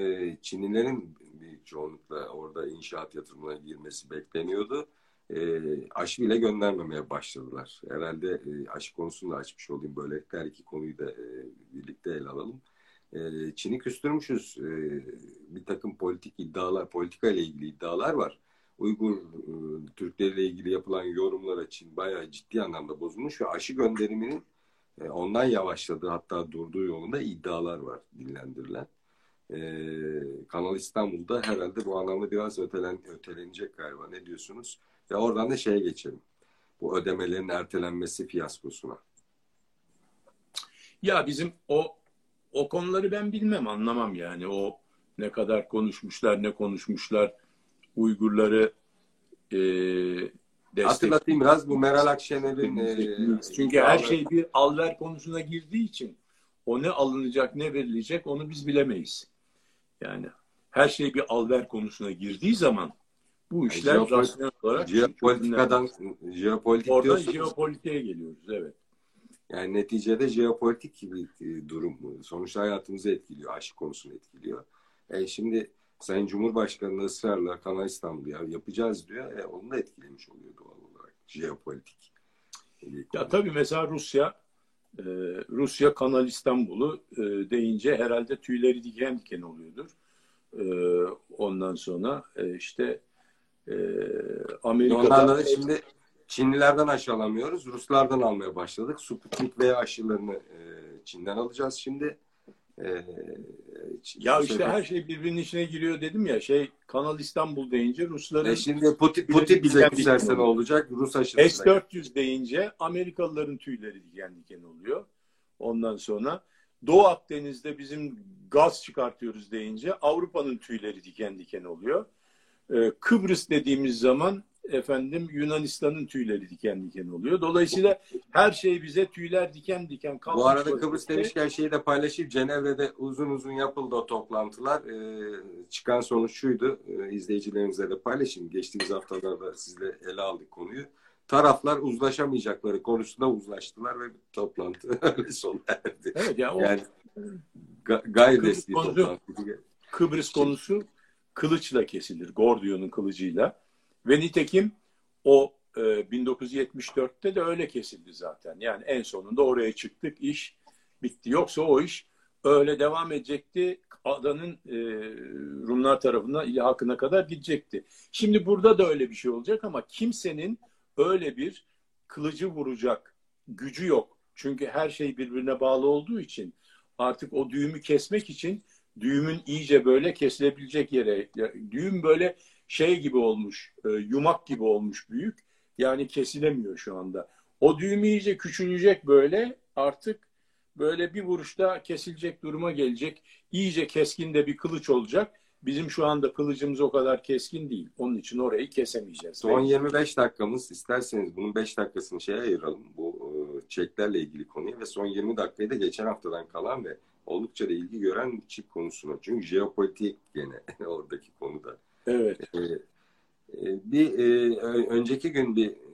Çinlilerin bir çoğunlukla orada inşaat yatırımına girmesi bekleniyordu. E, aşı bile göndermemeye başladılar. Herhalde e, aşı konusunu da açmış olayım. Böyle her iki konuyu da e, birlikte ele alalım. E, Çin'i küstürmüşüz. E, bir takım politik iddialar, politika ile ilgili iddialar var. Uygur e, Türkleriyle ilgili yapılan yorumlara Çin bayağı ciddi anlamda bozulmuş ve aşı gönderiminin ondan yavaşladığı, hatta durduğu yolunda iddialar var dillendirilen. Ee, Kanal İstanbul'da herhalde bu anlamda biraz ötelen, ötelenecek galiba. Ne diyorsunuz? Ve oradan da şeye geçelim. Bu ödemelerin ertelenmesi fiyaskosuna. Ya bizim o o konuları ben bilmem, anlamam yani. O ne kadar konuşmuşlar, ne konuşmuşlar. Uygurları eee destek. Hatırlatayım biraz bu Meral Akşener'in... E, çünkü her şey bir alver konusuna girdiği için o ne alınacak ne verilecek onu biz bilemeyiz. Yani her şey bir alver konusuna girdiği zaman bu işler yani rasyonel olarak... Jeopolitikadan... Jeopolitik oradan diyorsunuz. Jeopolitiğe geliyoruz, evet. Yani neticede jeopolitik gibi bir durum. Sonuçta hayatımızı etkiliyor, aşk konusunu etkiliyor. E şimdi... Sayın Cumhurbaşkanı ısrarla Kanal İstanbul'u yapacağız diyor. E, onu da etkilemiş oluyor doğal olarak. Jeopolitik. Ya tabii mesela Rusya e, Rusya Kanal İstanbul'u e, deyince herhalde tüyleri diken diken oluyordur. E, ondan sonra e, işte e, Amerika'da... Ondan da şimdi Çinlilerden aşılamıyoruz. Ruslardan almaya başladık. Sputnik V aşılarını e, Çin'den alacağız şimdi. Ee, ya işte her şey birbirinin içine giriyor dedim ya, şey Kanal İstanbul deyince Rusların... E şimdi Putin, Putin bize küserse ne olacak? Rus aşırısına. S dört yüz deyince Amerikalıların tüyleri diken diken oluyor. Ondan sonra Doğu Akdeniz'de bizim gaz çıkartıyoruz deyince Avrupa'nın tüyleri diken diken oluyor. Ee, Kıbrıs dediğimiz zaman efendim Yunanistan'ın tüyleri diken diken oluyor. Dolayısıyla her şey bize tüyler diken diken kalmış. Bu arada Kıbrıs demişken şeyi de paylaşayım. Cenevre'de uzun uzun yapıldı o toplantılar. Ee, çıkan sonuç şuydu. Ee, izleyicilerimize de paylaşayım. Geçtiğimiz haftalarda sizle ele aldık konuyu. Taraflar uzlaşamayacakları konusunda uzlaştılar ve toplantı öyle sona erdi. Evet, ya o... Yani ga- gayet resmi toplantı. Kıbrıs konusu kılıçla kesilir. Gordion'un kılıcıyla. Ve nitekim o e, bin dokuz yüz yetmiş dörtte de öyle kesildi zaten. Yani en sonunda oraya çıktık, iş bitti. Yoksa o iş öyle devam edecekti. Adanın e, Rumlar tarafından ilhakına kadar gidecekti. Şimdi burada da öyle bir şey olacak ama kimsenin öyle bir kılıcı vuracak gücü yok. Çünkü her şey birbirine bağlı olduğu için artık o düğümü kesmek için düğümün iyice böyle kesilebilecek yere, düğüm böyle şey gibi olmuş, yumak gibi olmuş büyük. Yani kesilemiyor şu anda. O düğüm iyice küçülecek böyle. Artık böyle bir vuruşta kesilecek duruma gelecek. İyice keskin de bir kılıç olacak. Bizim şu anda kılıcımız o kadar keskin değil. Onun için orayı kesemeyeceğiz. Son yirmi beş dakikamız. İsterseniz bunun beş dakikasını şeye ayıralım. Bu çeklerle ilgili konuya ve son yirmi dakikayı da geçen haftadan kalan ve oldukça da ilgi gören çip konusuna. Çünkü jeopolitik gene oradaki konuda. Evet. Ee, bir e, önceki gün bir e,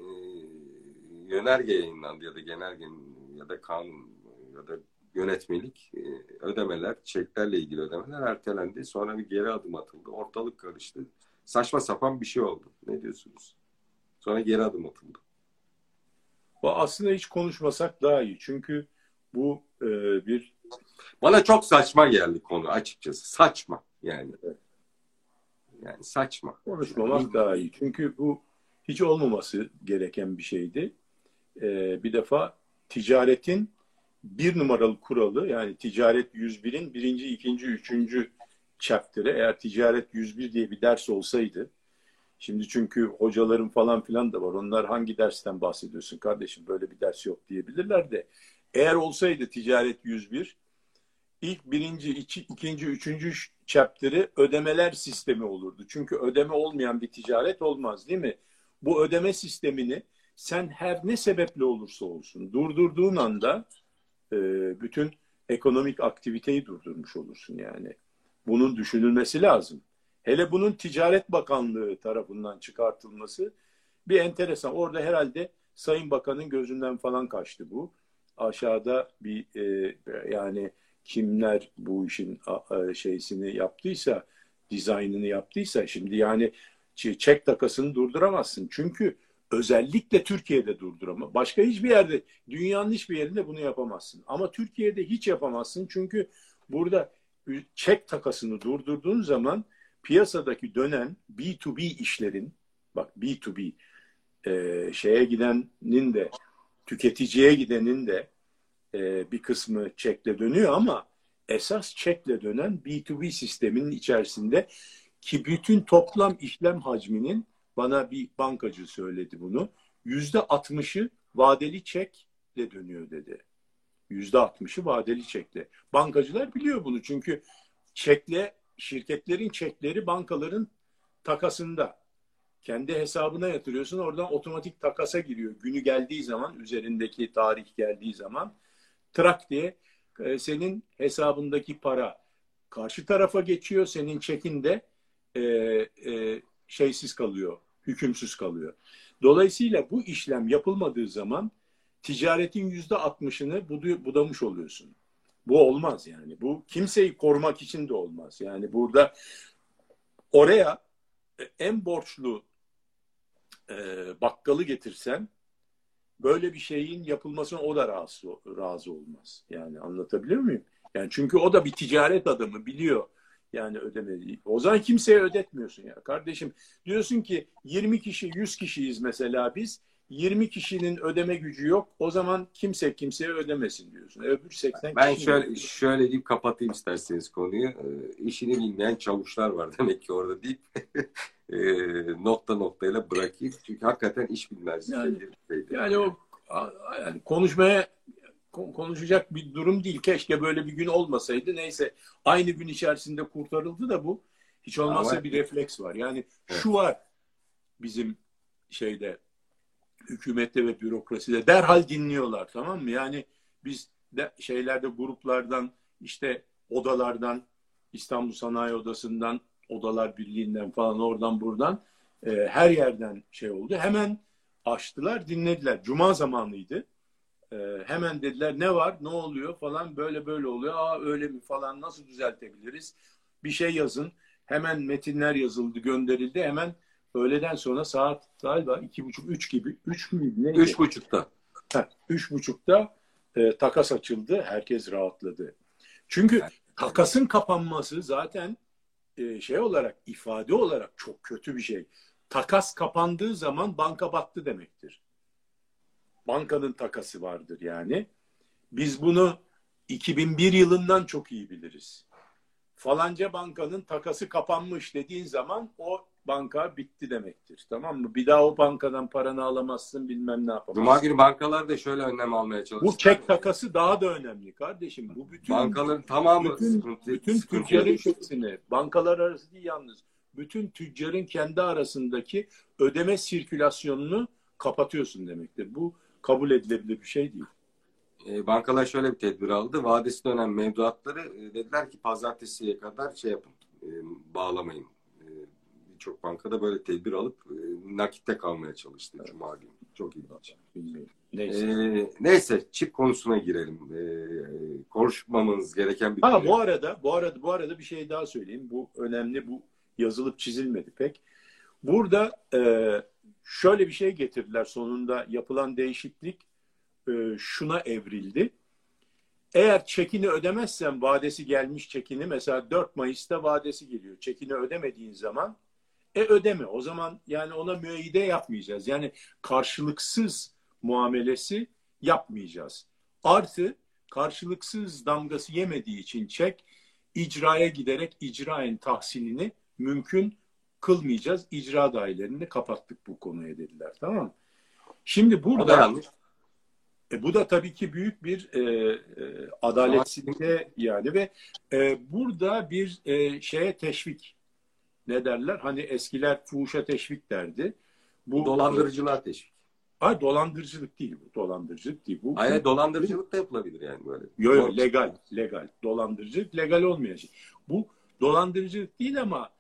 yönerge yayınlandı ya da genelge ya da kanun ya da yönetmelik ödemeler, çeklerle ilgili ödemeler ertelendi. Sonra bir geri adım atıldı. Ortalık karıştı. Saçma sapan bir şey oldu. Ne diyorsunuz? Sonra geri adım atıldı. Aslında hiç konuşmasak daha iyi. Çünkü bu e, bir... Bana çok saçma geldi konu açıkçası. Saçma yani. Yani saçma. Konuşmamak yani, daha iyi. Çünkü bu hiç olmaması gereken bir şeydi. E, bir defa ticaretin bir numaralı kuralı, yani ticaret yüz birin birinci, ikinci, üçüncü chapter'ı, eğer ticaret yüz bir diye bir ders olsaydı, şimdi çünkü hocaların falan filan da var, onlar hangi dersten bahsediyorsun kardeşim, böyle bir ders yok diyebilirler de, eğer olsaydı ticaret yüz bir, ilk birinci, iki, ikinci, üçüncü chapter'ı ödemeler sistemi olurdu. Çünkü ödeme olmayan bir ticaret olmaz, değil mi? Bu ödeme sistemini sen her ne sebeple olursa olsun durdurduğun anda bütün ekonomik aktiviteyi durdurmuş olursun yani. Bunun düşünülmesi lazım. Hele bunun Ticaret Bakanlığı tarafından çıkartılması bir enteresan. Orada herhalde Sayın Bakan'ın gözünden falan kaçtı bu. Aşağıda bir e, yani kimler bu işin a, şeysini yaptıysa, dizaynını yaptıysa, şimdi yani çek takasını durduramazsın. Çünkü özellikle Türkiye'de durduramaz. Başka hiçbir yerde, dünyanın hiçbir yerinde bunu yapamazsın. Ama Türkiye'de hiç yapamazsın. Çünkü burada çek takasını durdurduğun zaman piyasadaki dönen B iki B işlerin, bak B iki B e, şeye gidenin de, tüketiciye gidenin de e, bir kısmı çekle dönüyor ama esas çekle dönen B iki B sisteminin içerisinde ki bütün toplam işlem hacminin, bana bir bankacı söyledi bunu, yüzde altmışı vadeli çekle dönüyor dedi. Yüzde altmışı vadeli çekle. Bankacılar biliyor bunu çünkü çekle, şirketlerin çekleri bankaların takasında. Kendi hesabına yatırıyorsun, oradan otomatik takasa giriyor. Günü geldiği zaman, üzerindeki tarih geldiği zaman trak diye senin hesabındaki para karşı tarafa geçiyor, senin çekin de e, e, şeysiz kalıyor, hükümsüz kalıyor. Dolayısıyla bu işlem yapılmadığı zaman ticaretin yüzde altmışını budamış oluyorsun. Bu olmaz yani. Bu kimseyi korumak için de olmaz. Yani burada oraya en borçlu e, bakkalı getirsen böyle bir şeyin yapılmasına o da razı, razı olmaz. Yani anlatabiliyor muyum? Yani çünkü o da bir ticaret adamı, biliyor. Yani ödemeli. O zaman kimseye ödetmiyorsun ya kardeşim. Diyorsun ki yirmi kişi, yüz kişiyiz mesela biz. yirmi kişinin ödeme gücü yok. O zaman kimse kimseye ödemesin diyorsun. Öbür seksen ben kişi şöyle, şöyle deyip kapatayım isterseniz konuyu. E, işini bilmeyen çavuşlar var demek ki orada deyip e, nokta noktayla bırakayım. Çünkü hakikaten iş bilmez. Yani, yani, yani o yani konuşmaya konuşacak bir durum değil. Keşke böyle bir gün olmasaydı. Neyse, aynı gün içerisinde kurtarıldı da bu. Hiç olmazsa ama bir refleks var. Yani evet, şu var bizim şeyde, hükümette ve bürokraside derhal dinliyorlar, tamam mı? Yani biz de şeylerde, gruplardan, işte odalardan, İstanbul Sanayi Odası'ndan, Odalar Birliği'nden falan, oradan buradan e, her yerden şey oldu. Hemen açtılar, dinlediler. Cuma zamanıydı. E, hemen dediler ne var, ne oluyor falan, böyle böyle oluyor. Aa öyle mi falan, nasıl düzeltebiliriz? Bir şey yazın. Hemen metinler yazıldı, gönderildi. Hemen öğleden sonra saat galiba iki buçuk, üç gibi. Üç mü? Neydi? Üç buçukta. Heh, üç buçukta e, takas açıldı. Herkes rahatladı. Çünkü takasın kapanması zaten e, şey olarak, ifade olarak çok kötü bir şey. Takas kapandığı zaman banka battı demektir. Bankanın takası vardır yani. Biz bunu iki bin bir yılından çok iyi biliriz. Falanca bankanın takası kapanmış dediğin zaman o banka bitti demektir. Tamam mı? Bir daha o bankadan paranı alamazsın, bilmem ne yapamazsın. Cuma günü bankalar da şöyle önlem almaya çalışıyor. Bu çek takası daha da önemli kardeşim. Bu bütün bankaların tamamı, bütün, bütün tüccarın hepsini, bankalar arası değil yalnız, bütün tüccarın kendi arasındaki ödeme sirkülasyonunu kapatıyorsun demektir. Bu kabul edilebilir bir şey değil. E, bankalar şöyle bir tedbir aldı. Vadesi dönen mevduatları e, dediler ki pazartesiye kadar şey yapın, e, bağlamayın. birçok bankada böyle tedbir alıp e, nakitte kalmaya çalıştı. Evet. Cuma günü. Çok ilginç. Neyse. Ee, neyse, çip konusuna girelim. Ee, konuşmamamız gereken bir ha, konu. Bu arada, bu arada, bu arada bir şey daha söyleyeyim. Bu önemli, bu yazılıp çizilmedi pek. Burada e, şöyle bir şey getirdiler sonunda. Yapılan değişiklik e, şuna evrildi. Eğer çekini ödemezsen, vadesi gelmiş çekini, mesela dört Mayıs'ta vadesi geliyor. Çekini ödemediğin zaman e ödeme. O zaman yani ona müeyyide yapmayacağız. Yani karşılıksız muamelesi yapmayacağız. Artı karşılıksız damgası yemediği için çek, icraya giderek icraen tahsilini mümkün kılmayacağız. İcra dairelerini kapattık bu konuya dediler. Tamam mı? Şimdi burada... E bu da tabii ki büyük bir e, e, adaletsizliğe yani ve e, burada bir e, şeye teşvik, ne derler? Hani eskiler fuhuşa teşvik derdi. Bu dolandırıcılar teşvik. Ay dolandırıcılık değil bu. Dolandırıcılık değil bu. Hayır, dolandırıcılık da yapılabilir yani böyle. Yok yok, legal, legal. Dolandırıcılık legal olmayacak. Bu dolandırıcılık değil ama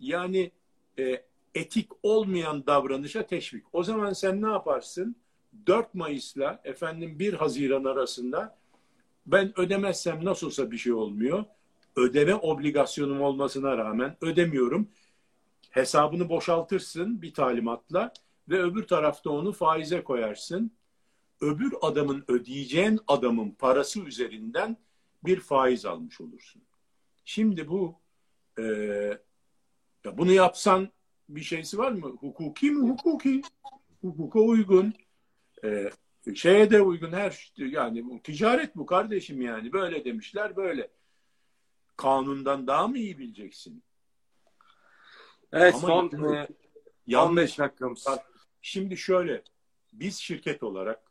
yani e, etik olmayan davranışa teşvik. O zaman sen ne yaparsın? dört Mayıs'la efendim bir Haziran arasında ben ödemezsem nasıl olsa bir şey olmuyor. Ödeme obligasyonum olmasına rağmen ödemiyorum. Hesabını boşaltırsın bir talimatla ve öbür tarafta onu faize koyarsın. Öbür adamın, ödeyeceğin adamın parası üzerinden bir faiz almış olursun. Şimdi bu e, ya bunu yapsan bir şeysi var mı? Hukuki mi? Hukuki. Hukuka uygun. Ee, şeye de uygun her yani bu ticaret bu kardeşim yani böyle demişler böyle. Kanundan daha mı iyi bileceksin? Evet. Ama son e, yanlış dakikamız. Şimdi şöyle, biz şirket olarak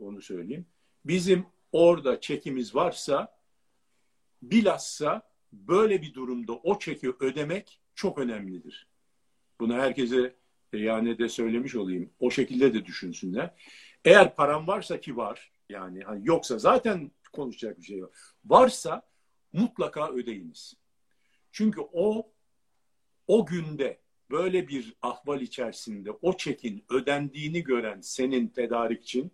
onu söyleyeyim. Bizim orada çekimiz varsa bilhassa böyle bir durumda o çeki ödemek çok önemlidir. Bunu herkese yani de söylemiş olayım. O şekilde de düşünsünler. Eğer param varsa ki var, yani hani yoksa zaten konuşacak bir şey yok. Varsa mutlaka ödeyiniz. Çünkü o o günde böyle bir ahval içerisinde o çekin ödendiğini gören senin tedarikçin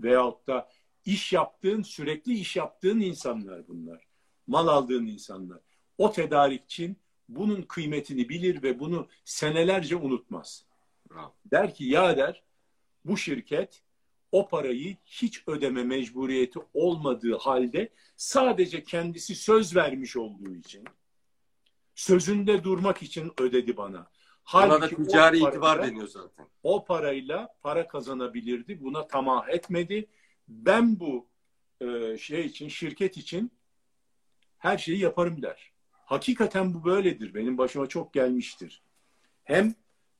veyahut da iş yaptığın, sürekli iş yaptığın insanlar bunlar. Mal aldığın insanlar. O tedarikçin bunun kıymetini bilir ve bunu senelerce unutmaz. Bravo. Der ki ya der bu şirket o parayı hiç ödeme mecburiyeti olmadığı halde sadece kendisi söz vermiş olduğu için, sözünde durmak için ödedi bana. Halbuki buna da ticari itibar deniyor zaten. O parayla para kazanabilirdi. Buna tamah etmedi. Ben bu e, şey için, şirket için her şeyi yaparım der. Hakikaten bu böyledir. Benim başıma çok gelmiştir. Hem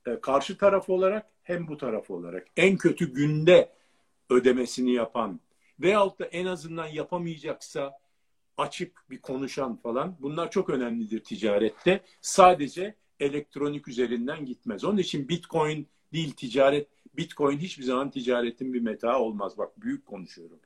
e, karşı taraf olarak hem bu taraf olarak. En kötü günde ödemesini yapan veyahut da en azından yapamayacaksa açık bir konuşan falan, bunlar çok önemlidir ticarette. Sadece elektronik üzerinden gitmez. Onun için Bitcoin değil ticaret. Bitcoin hiçbir zaman ticaretin bir metaı olmaz. Bak büyük konuşuyorum.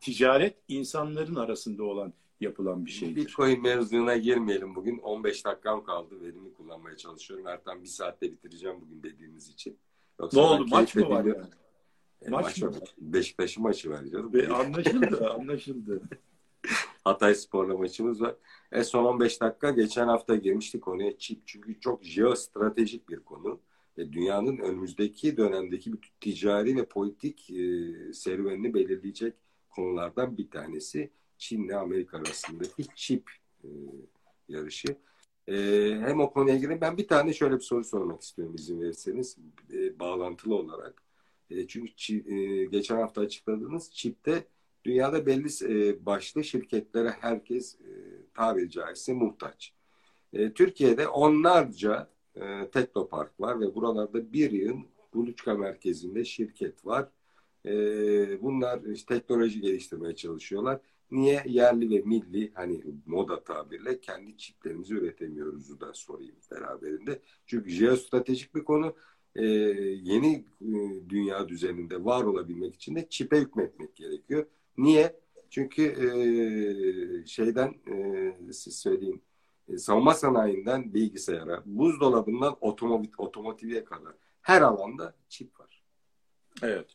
Ticaret insanların arasında olan yapılan bir şeydir. Bitcoin mevzuna girmeyelim bugün. on beş dakikam kaldı. Verimli kullanmaya çalışıyorum. Ertan bir saatte bitireceğim bugün dediğimiz için. Yoksa ne oldu? Maç mı var yani? E, maç, maç mı var? Beşiktaş'ın maçı var canım. Be, anlaşıldı. anlaşıldı. Hatay Spor'la maçımız var. E, son on beş dakika geçen hafta girmiştik konuya. Çip çünkü çok jeostratejik bir konu. E, dünyanın önümüzdeki dönemdeki bütün ticari ve politik e, serüvenini belirleyecek konulardan bir tanesi. Çin'le Amerika arasındaki çip e, yarışı. E, hem o konuya gireyim. Ben bir tane şöyle bir soru sormak istiyorum izin verirseniz. E, bağlantılı olarak. E, çünkü çi, e, geçen hafta açıkladığınız çipte dünyada belli e, başlı şirketlere herkes e, tabiri caizse muhtaç. E, Türkiye'de onlarca e, teknopark var ve buralarda bir yıl Buluçka merkezinde şirket var. E, bunlar işte, teknoloji geliştirmeye çalışıyorlar. Niye yerli ve milli hani moda tabirle kendi çiplerimizi üretemiyoruz da sorayım beraberinde. Çünkü jeostratejik bir konu. Ee, yeni dünya düzeninde var olabilmek için de çipe hükmetmek gerekiyor. Niye? Çünkü e, şeyden e, siz söyleyin savunma sanayinden bilgisayara, buzdolabından otomotiv, otomotive kadar her alanda çip var. Evet.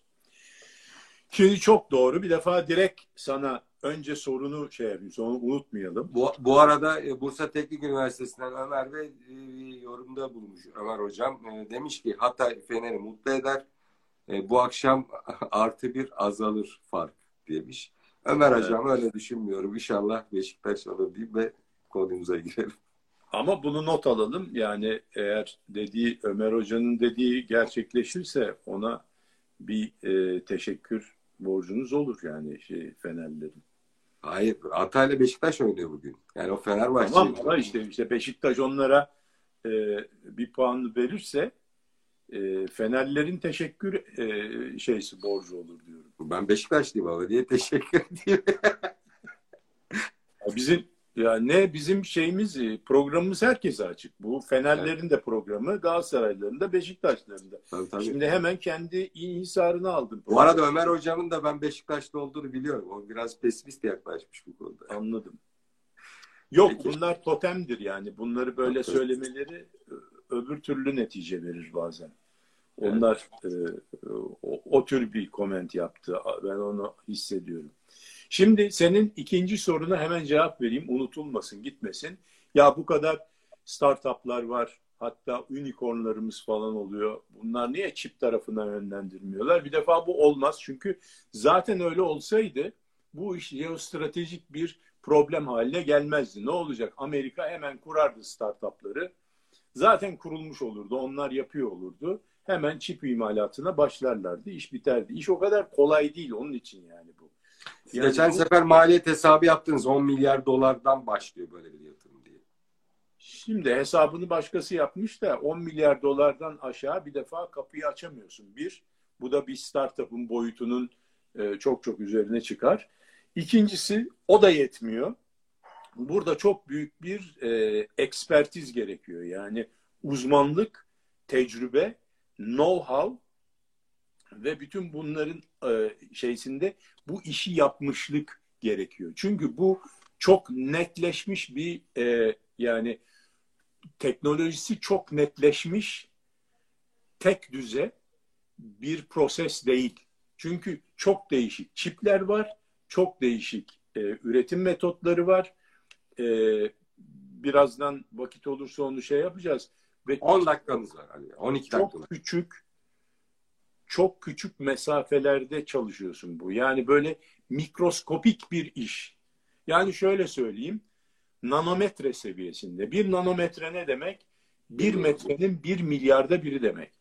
Şimdi çok doğru. Bir defa direkt sana önce sorunu şey yapayım, sonra unutmayalım. Bu, bu arada Bursa Teknik Üniversitesi'nden Ömer Bey e, yorumda bulmuş. Ömer Hocam e, demiş ki Hatay Fener'i mutlu eder. E, bu akşam artı bir azalır fark demiş. Ömer evet. Hocam öyle düşünmüyorum. İnşallah Beşiktaş alır deyip ve konumuza girelim. Ama bunu not alalım. Yani eğer dediği Ömer Hoca'nın dediği gerçekleşirse ona bir e, teşekkür borcunuz olur yani şey Fenerlerin. Hayır, Hatay'la Beşiktaş oynuyor bugün. Yani o Fenerbahçe. Tamam ama işte, işte Beşiktaş onlara e, bir puan verirse e, Fenerlerin teşekkür e, şeysi borcu olur diyorum. Ben Beşiktaşlıyım abi diye teşekkür diyeyim. Bizim ya ne bizim şeyimiz programımız herkese açık. Bu Fenerlerin evet. de programı, Galatasarayların da Beşiktaşların da. Tabii, tabii. Şimdi hemen kendi Hisarını aldım. Bu arada Ömer Hocam'ın da ben Beşiktaşlı olduğunu biliyorum. O biraz pesimist yaklaşmış bu konuda. Anladım. Yok peki. Bunlar totemdir yani. Bunları böyle evet. söylemeleri öbür türlü netice verir bazen. Onlar evet. e, o, o tür bir koment yaptı. Ben onu hissediyorum. Şimdi senin ikinci soruna hemen cevap vereyim. Unutulmasın, gitmesin. Ya bu kadar startuplar var. Hatta unicornlarımız falan oluyor. Bunlar niye çip tarafından yönlendirmiyorlar? Bir defa bu olmaz. Çünkü zaten öyle olsaydı bu iş jeostratejik bir problem haline gelmezdi. Ne olacak? Amerika hemen kurardı startupları. Zaten kurulmuş olurdu. Onlar yapıyor olurdu. Hemen çip imalatına başlarlardı. İş biterdi. İş o kadar kolay değil. Onun için yani bu. Yani geçen bu, sefer maliyet hesabı yaptınız. on milyar dolardan başlıyor böyle bir yatırım diye. Şimdi hesabını başkası yapmış da on milyar dolardan aşağı bir defa kapıyı açamıyorsun. Bir, bu da bir startup'ın boyutunun e, çok çok üzerine çıkar. İkincisi, o da yetmiyor. Burada çok büyük bir e, ekspertiz gerekiyor. Yani uzmanlık, tecrübe, know-how ve bütün bunların e, şeysinde bu işi yapmışlık gerekiyor. Çünkü bu çok netleşmiş bir e, yani teknolojisi çok netleşmiş tek düze bir proses değil. Çünkü çok değişik çipler var, çok değişik e, üretim metotları var. E, birazdan vakit olursa onu şey yapacağız. Ve on dakikamız var. Yani. on iki dakika. Çok küçük çok küçük mesafelerde çalışıyorsun bu. Yani böyle mikroskopik bir iş. Yani şöyle söyleyeyim, nanometre seviyesinde. Bir nanometre ne demek? Bir metrenin bir milyarda biri demek.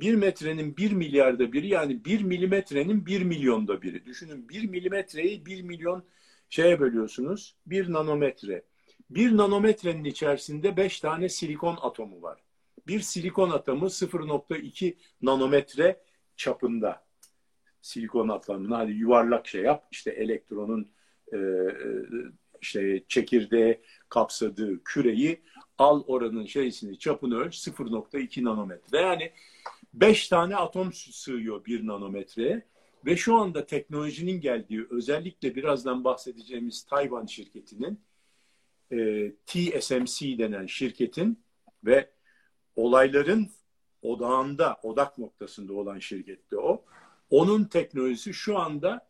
Bir metrenin bir milyarda biri yani bir milimetrenin bir milyonda biri. Düşünün bir milimetreyi bir milyon şeye bölüyorsunuz. Bir nanometre. Bir nanometrenin içerisinde beş tane silikon atomu var. Bir silikon atomu sıfır nokta iki nanometre çapında silikon atomunu hadi yuvarlak şey yap işte elektronun e, işte çekirdeği kapsadığı küreyi al oranın şeysini çapını ölç sıfır nokta iki nanometre yani beş tane atom sığıyor bir nanometreye ve şu anda teknolojinin geldiği özellikle birazdan bahsedeceğimiz Tayvan şirketinin e, T S M C denen şirketin ve olayların odağında, odak noktasında olan şirkette o. Onun teknolojisi şu anda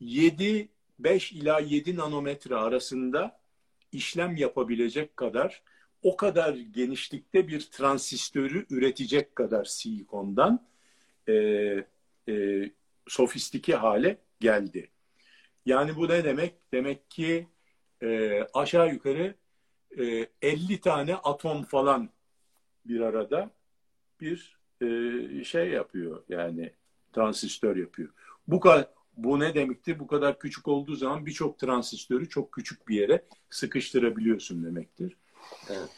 yedi, beş ila yedi nanometre arasında işlem yapabilecek kadar, o kadar genişlikte bir transistörü üretecek kadar silikondan e, e, sofistike hale geldi. Yani bu ne demek? Demek ki e, aşağı yukarı e, elli tane atom falan bir arada bir e, şey yapıyor yani transistör yapıyor. Bu bu ne demekti? Bu kadar küçük olduğu zaman birçok transistörü çok küçük bir yere sıkıştırabiliyorsun demektir. Evet.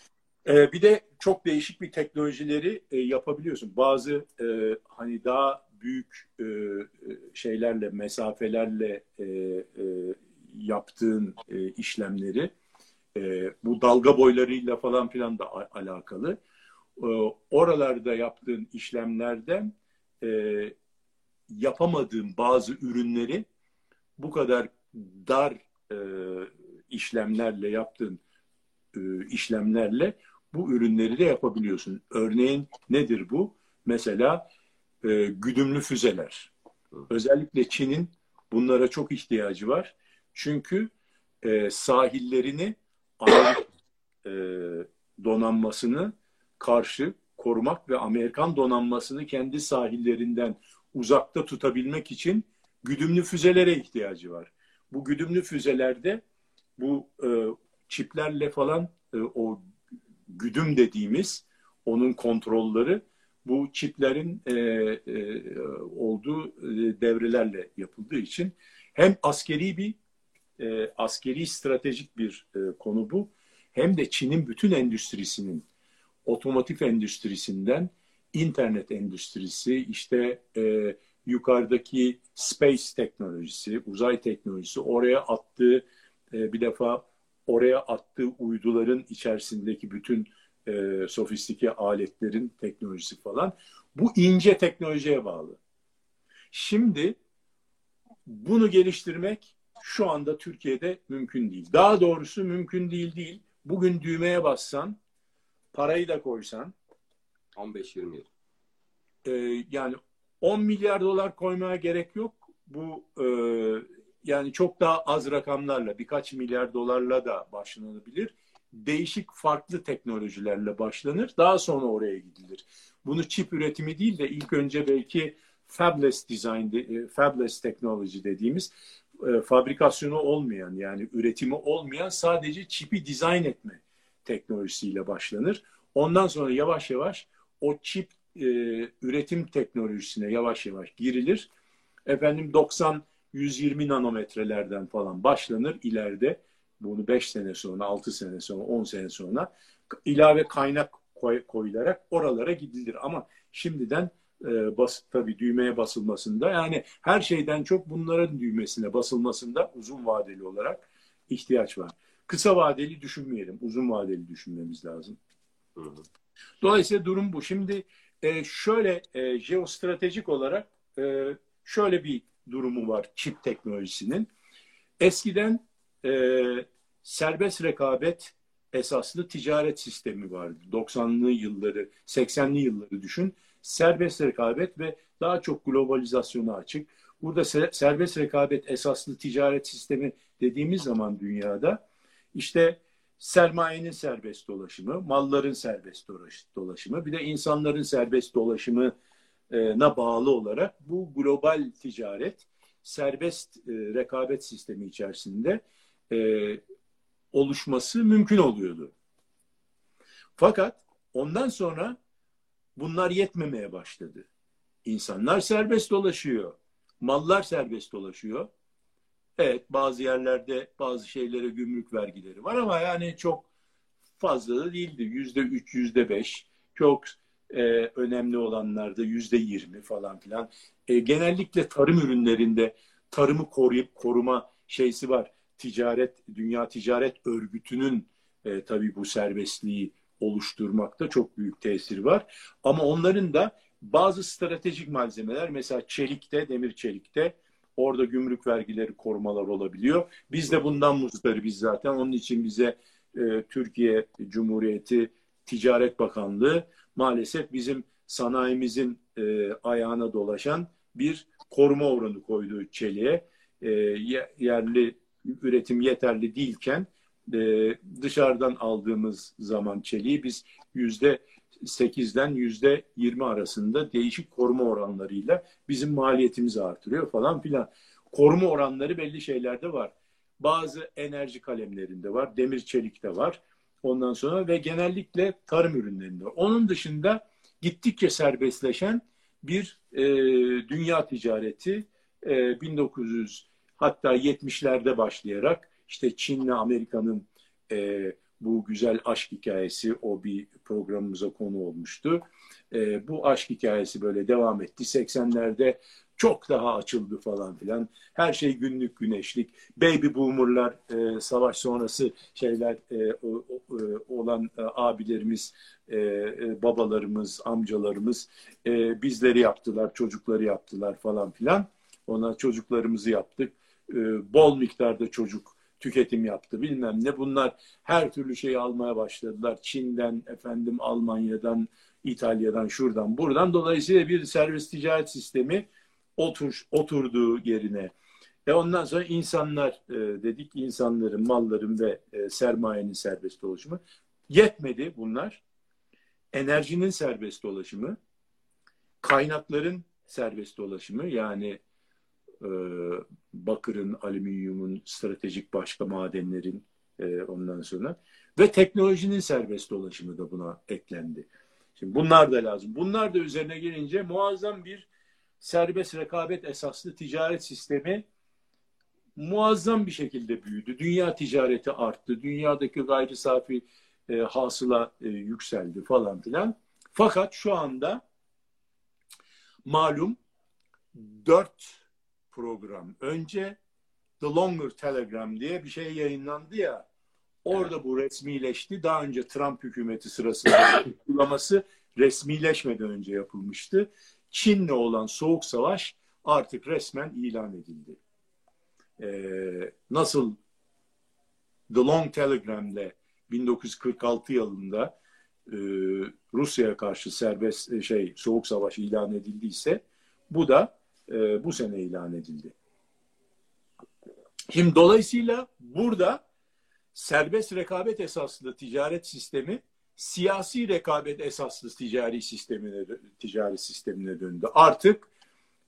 E, bir de çok değişik bir teknolojileri e, yapabiliyorsun. Bazı e, hani daha büyük e, şeylerle mesafelerle e, e, yaptığın e, işlemleri e, bu dalga boylarıyla falan filan da a- alakalı. Oralarda yaptığın işlemlerden e, yapamadığın bazı ürünleri bu kadar dar e, işlemlerle yaptığın e, işlemlerle bu ürünleri de yapabiliyorsun. Örneğin nedir bu? Mesela e, güdümlü füzeler. Özellikle Çin'in bunlara çok ihtiyacı var. Çünkü e, sahillerini Amerika e, donanmasını karşı korumak ve Amerikan donanmasını kendi sahillerinden uzakta tutabilmek için güdümlü füzelere ihtiyacı var. Bu güdümlü füzelerde bu e, çiplerle falan e, o güdüm dediğimiz onun kontrolleri bu çiplerin e, e, olduğu e, devrelerle yapıldığı için hem askeri bir e, askeri stratejik bir e, konu bu, hem de Çin'in bütün endüstrisinin, otomotiv endüstrisinden internet endüstrisi, işte e, yukarıdaki space teknolojisi, uzay teknolojisi, oraya attığı e, bir defa oraya attığı uyduların içerisindeki bütün e, sofistike aletlerin teknolojisi falan. Bu ince teknolojiye bağlı. Şimdi bunu geliştirmek şu anda Türkiye'de mümkün değil. Daha doğrusu mümkün değil değil. Bugün düğmeye bassan, parayı da koysan on beş yirmi yıl. E, yani on milyar dolar koymaya gerek yok. Bu e, yani çok daha az rakamlarla, birkaç milyar dolarla da başlanabilir. Değişik farklı teknolojilerle başlanır. Daha sonra oraya gidilir. Bunu çip üretimi değil de ilk önce belki fabless design, de, fabless teknoloji dediğimiz e, fabrikasyonu olmayan, yani üretimi olmayan, sadece çipi dizayn etme teknolojisiyle başlanır. Ondan sonra yavaş yavaş o çip e, üretim teknolojisine yavaş yavaş girilir. Efendim doksan yüz yirmi nanometrelerden falan başlanır. İleride bunu beş sene sonra, altı sene sonra, on sene sonra ilave kaynak koy, koyularak oralara gidilir. Ama şimdiden e, basit tabii düğmeye basılmasında, yani her şeyden çok bunların düğmesine basılmasında uzun vadeli olarak ihtiyaç var. Kısa vadeli düşünmeyelim. Uzun vadeli düşünmemiz lazım. Dolayısıyla durum bu. Şimdi e, şöyle e, jeostratejik olarak e, şöyle bir durumu var çip teknolojisinin. Eskiden e, serbest rekabet esaslı ticaret sistemi vardı. doksanlı yılları, seksenli yılları düşün. Serbest rekabet ve daha çok globalizasyona açık. Burada ser, serbest rekabet esaslı ticaret sistemi dediğimiz zaman dünyada işte sermayenin serbest dolaşımı, malların serbest dolaşımı, bir de insanların serbest dolaşımı na bağlı olarak bu global ticaret serbest e, rekabet sistemi içerisinde e, oluşması mümkün oluyordu. Fakat ondan sonra bunlar yetmemeye başladı. İnsanlar serbest dolaşıyor, mallar serbest dolaşıyor. Evet, bazı yerlerde bazı şeylere gümrük vergileri var ama yani çok fazla da değildi. Yüzde üç, yüzde beş çok. Ee, önemli olanlarda yüzde yirmi falan filan. Ee, genellikle tarım ürünlerinde tarımı koruyup koruma şeysi var. Ticaret, Dünya Ticaret Örgütü'nün e, tabii bu serbestliği oluşturmakta çok büyük tesir var. Ama onların da bazı stratejik malzemeler, mesela çelikte, demir çelikte orada gümrük vergileri, korumalar olabiliyor. Biz de bundan muzdaribiz zaten. Onun için bize e, Türkiye Cumhuriyeti Ticaret Bakanlığı maalesef bizim sanayimizin e, ayağına dolaşan bir koruma oranı koyduğu çeliğe. E, yerli üretim yeterli değilken e, dışarıdan aldığımız zaman çeliği biz yüzde sekizden yüzde yirmi arasında değişik koruma oranlarıyla bizim maliyetimizi artırıyor falan filan. Koruma oranları belli şeylerde var. Bazı enerji kalemlerinde var, demir çelikte var. Ondan sonra ve genellikle tarım ürünlerinde. Onun dışında gittikçe serbestleşen bir e, dünya ticareti e, bin dokuz yüz hatta yetmişlerde başlayarak işte Çin'le Amerika'nın e, bu güzel aşk hikayesi, o bir programımıza konu olmuştu. E, bu aşk hikayesi böyle devam etti. seksenlerde çok daha açıldı falan filan. Her şey günlük güneşlik. Baby boomerlar, e, savaş sonrası şeyler e, o, o, olan e, abilerimiz, e, e, babalarımız, amcalarımız e, bizleri yaptılar, çocukları yaptılar falan filan. Ona çocuklarımızı yaptık. E, bol miktarda çocuk tüketim yaptı bilmem ne. Bunlar her türlü şeyi almaya başladılar. Çin'den, efendim Almanya'dan, İtalya'dan, şuradan, buradan. Dolayısıyla bir serbest ticaret sistemi otur, oturduğu yerine. E ondan sonra insanlar e, dedik, insanların, malların ve e, sermayenin serbest dolaşımı. Yetmedi bunlar. Enerjinin serbest dolaşımı, kaynakların serbest dolaşımı, yani e, bakırın, alüminyumun, stratejik başka madenlerin e, ondan sonra ve teknolojinin serbest dolaşımı da buna eklendi. Şimdi bunlar da lazım. Bunlar da üzerine gelince muazzam bir serbest rekabet esaslı ticaret sistemi muazzam bir şekilde büyüdü. Dünya ticareti arttı. Dünyadaki gayri safi e, hasıla e, yükseldi falan filan. Fakat şu anda malum dört program önce The Longer Telegram diye bir şey yayınlandı ya, orada evet, bu resmileşti. Daha önce Trump hükümeti sırasında uygulaması resmileşmeden önce yapılmıştı. Çin'le olan soğuk savaş artık resmen ilan edildi. Ee, nasıl The Long Telegram'le bin dokuz yüz kırk altı yılında e, Rusya'ya karşı serbest e, şey soğuk savaş ilan edildiyse, bu da e, bu sene ilan edildi. Şimdi dolayısıyla burada serbest rekabet esaslı ticaret sistemi siyasi rekabet esaslı ticari sistemine ticari sistemine döndü. Artık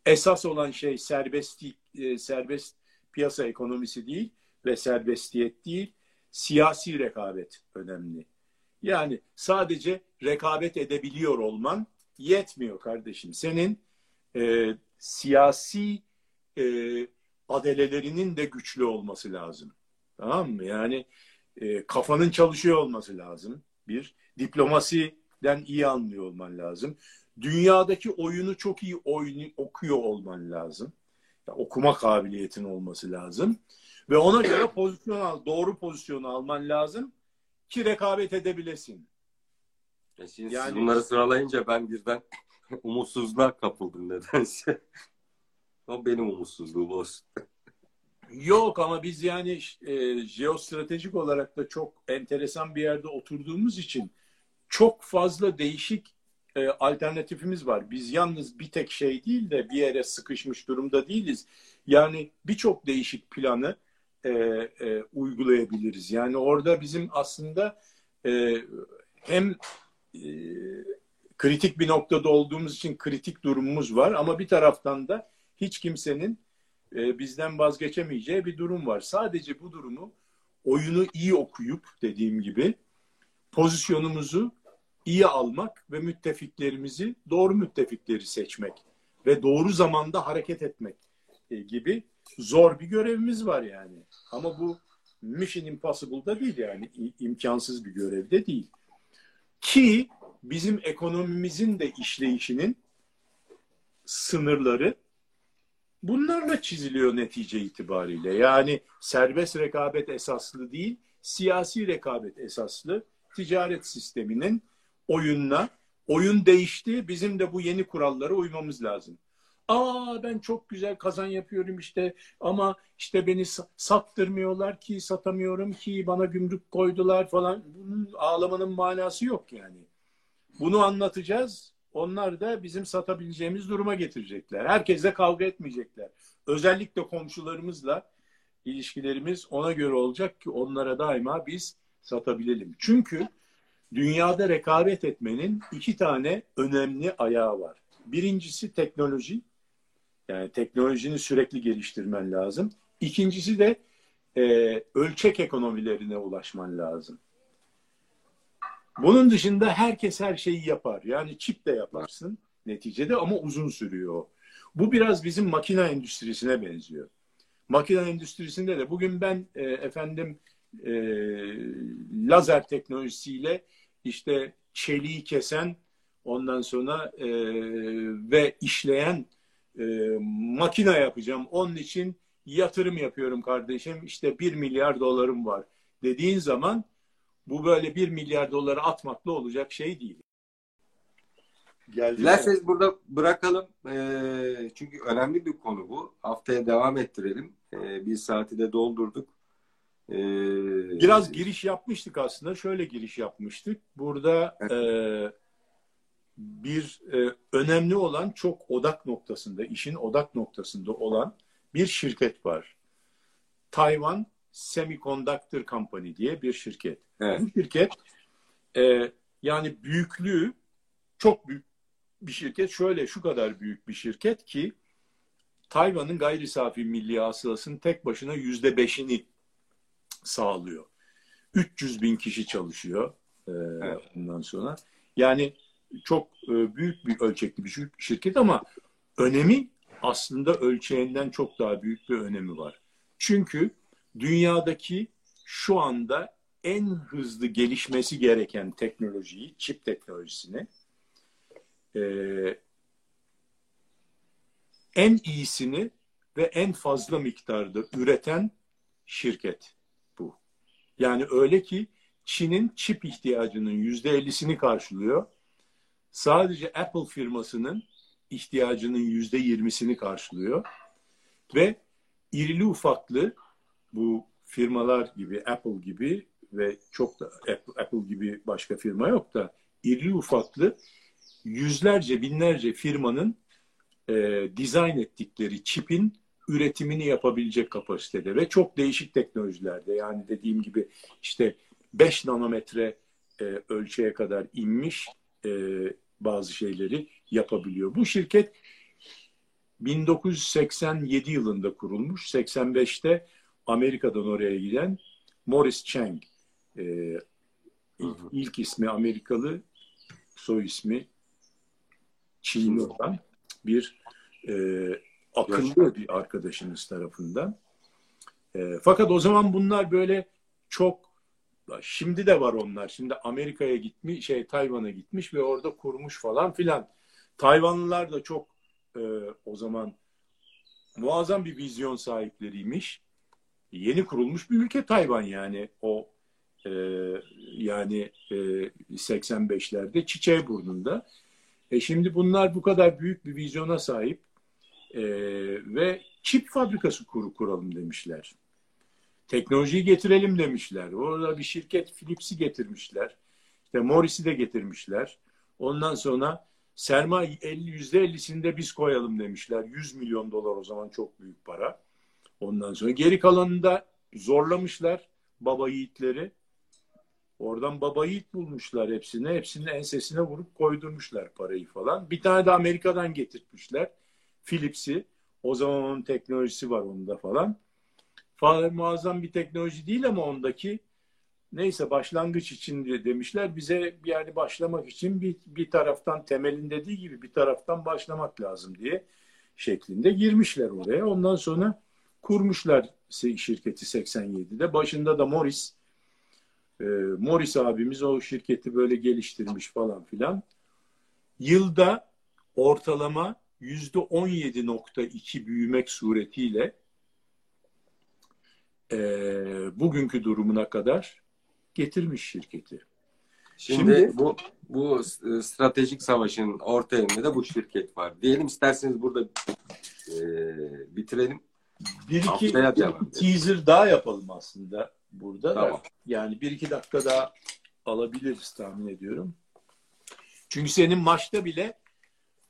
esas olan şey serbestlik, e, serbest piyasa ekonomisi değil ve serbestiyet değil, siyasi rekabet önemli. Yani sadece rekabet edebiliyor olman yetmiyor kardeşim. Senin e, siyasi e, adelelerinin de güçlü olması lazım. Tamam mı? Yani e, kafanın çalışıyor olması lazım. Bir, diplomasiden iyi anlıyor olman lazım. Dünyadaki oyunu çok iyi oyunu, okuyor olman lazım. Okuma kabiliyetin olması lazım. Ve ona göre pozisyon al, doğru pozisyonu alman lazım ki rekabet edebilesin. E şimdi yani, siz bunları sıralayınca ben birden umutsuzluğa kapıldım nedense. O benim umutsuzluğum olsun. Yok ama biz yani e, jeostratejik olarak da çok enteresan bir yerde oturduğumuz için çok fazla değişik E, alternatifimiz var. Biz yalnız bir tek şey değil de bir yere sıkışmış durumda değiliz. Yani birçok değişik planı e, e, uygulayabiliriz. Yani orada bizim aslında e, hem e, kritik bir noktada olduğumuz için kritik durumumuz var ama bir taraftan da hiç kimsenin e, bizden vazgeçemeyeceği bir durum var. Sadece bu durumu, oyunu iyi okuyup dediğim gibi pozisyonumuzu iyi almak ve müttefiklerimizi, doğru müttefikleri seçmek ve doğru zamanda hareket etmek gibi zor bir görevimiz var yani. Ama bu Mission Impossible'da değil yani, imkansız bir görevde değil. Ki bizim ekonomimizin de işleyişinin sınırları bunlarla çiziliyor netice itibariyle. Yani serbest rekabet esaslı değil, siyasi rekabet esaslı ticaret sisteminin oyunla, oyun değişti. Bizim de bu yeni kurallara uymamız lazım. Aa ben çok güzel kazan yapıyorum işte ama işte beni sattırmıyorlar ki, satamıyorum ki, bana gümrük koydular falan. Bunun ağlamanın manası yok yani. Bunu anlatacağız. Onlar da bizim satabileceğimiz duruma getirecekler. Herkesle kavga etmeyecekler. Özellikle komşularımızla ilişkilerimiz ona göre olacak ki onlara daima biz satabilelim. Çünkü dünyada rekabet etmenin iki tane önemli ayağı var. Birincisi teknoloji. Yani teknolojini sürekli geliştirmen lazım. İkincisi de e, ölçek ekonomilerine ulaşman lazım. Bunun dışında herkes her şeyi yapar. Yani çip de yaparsın neticede ama uzun sürüyor. Bu biraz bizim makine endüstrisine benziyor. Makine endüstrisinde de bugün ben e, efendim E, lazer teknolojisiyle işte çeliği kesen ondan sonra e, ve işleyen e, makine yapacağım. Onun için yatırım yapıyorum kardeşim. İşte bir milyar dolarım var dediğin zaman bu böyle bir milyar doları atmakla olacak şey değil. Dilerseniz burada bırakalım. E, çünkü önemli bir konu bu. Haftaya devam ettirelim. E, bir saati de doldurduk. Ee, Biraz giriş yapmıştık aslında. Şöyle giriş yapmıştık. Burada e, bir e, önemli olan, çok odak noktasında, işin odak noktasında olan bir şirket var. Tayvan Semiconductor Company diye bir şirket. Evet. Bu şirket e, yani büyüklüğü çok büyük bir şirket. Şöyle, şu kadar büyük bir şirket ki Tayvan'ın gayri safi milli hasılasının tek başına yüzde beşini sağlıyor. üç yüz bin kişi çalışıyor. Ee, evet. Ondan sonra. Yani çok e, büyük bir ölçekli bir şirket ama önemi aslında ölçeğinden çok daha büyük bir önemi var. Çünkü dünyadaki şu anda en hızlı gelişmesi gereken teknolojiyi, çip teknolojisini e, en iyisini ve en fazla miktarda üreten şirket bu. Yani öyle ki Çin'in çip ihtiyacının yüzde ellisini karşılıyor. Sadece Apple firmasının ihtiyacının yüzde yirmisini karşılıyor. Ve irili ufaklı bu firmalar gibi, Apple gibi ve çok da Apple, Apple gibi başka firma yok da, irili ufaklı yüzlerce, binlerce firmanın E, dizayn ettikleri çipin üretimini yapabilecek kapasitede ve çok değişik teknolojilerde. Yani dediğim gibi işte beş nanometre e, ölçüye kadar inmiş e, bazı şeyleri yapabiliyor. Bu şirket bin dokuz yüz seksen yedi yılında kurulmuş. seksen beşte Amerika'dan oraya giden Morris Chang. E, ilk, ilk ismi Amerikalı, soy ismi Çinli olan bir e, akıllı bir arkadaşınız tarafından. E, fakat o zaman bunlar böyle çok, şimdi de var onlar. Şimdi Amerika'ya gitmiş, şey Tayvan'a gitmiş ve orada kurmuş falan filan. Tayvanlılar da çok e, o zaman muazzam bir vizyon sahipleriymiş. Yeni kurulmuş bir ülke Tayvan yani. O e, yani e, seksen beşlerde çiçeği burnunda. E şimdi bunlar bu kadar büyük bir vizyona sahip e, ve çip fabrikası kuru, kuralım demişler. Teknolojiyi getirelim demişler. Orada bir şirket, Philips'i getirmişler. İşte Morris'i de getirmişler. Ondan sonra sermaye yüzde ellisini de biz koyalım demişler. yüz milyon dolar o zaman çok büyük para. Ondan sonra geri kalanını da zorlamışlar baba yiğitleri. Oradan baba yiğit bulmuşlar hepsini. Hepsinin ensesine vurup koydurmuşlar parayı falan. Bir tane de Amerika'dan getirtmişler. Philips'i. O zaman onun teknolojisi var onda falan. Falan muazzam bir teknoloji değil ama ondaki, neyse başlangıç için diye demişler. Bize yani başlamak için bir, bir taraftan, temelin dediği gibi bir taraftan başlamak lazım diye şeklinde girmişler oraya. Ondan sonra kurmuşlar şirketi seksen yedide. Başında da Morris Ee, Morris abimiz o şirketi böyle geliştirmiş falan filan. Yılda ortalama yüzde on yedi nokta iki büyümek suretiyle e, bugünkü durumuna kadar getirmiş şirketi. Şimdi, Şimdi bu bu stratejik savaşın orta yerinde de bu şirket var. Diyelim isterseniz burada e, bitirelim. Bir iki, bir teaser daha yapalım aslında. Burada tamam. Yani bir iki dakika daha alabiliriz tahmin ediyorum. Çünkü senin maçta bile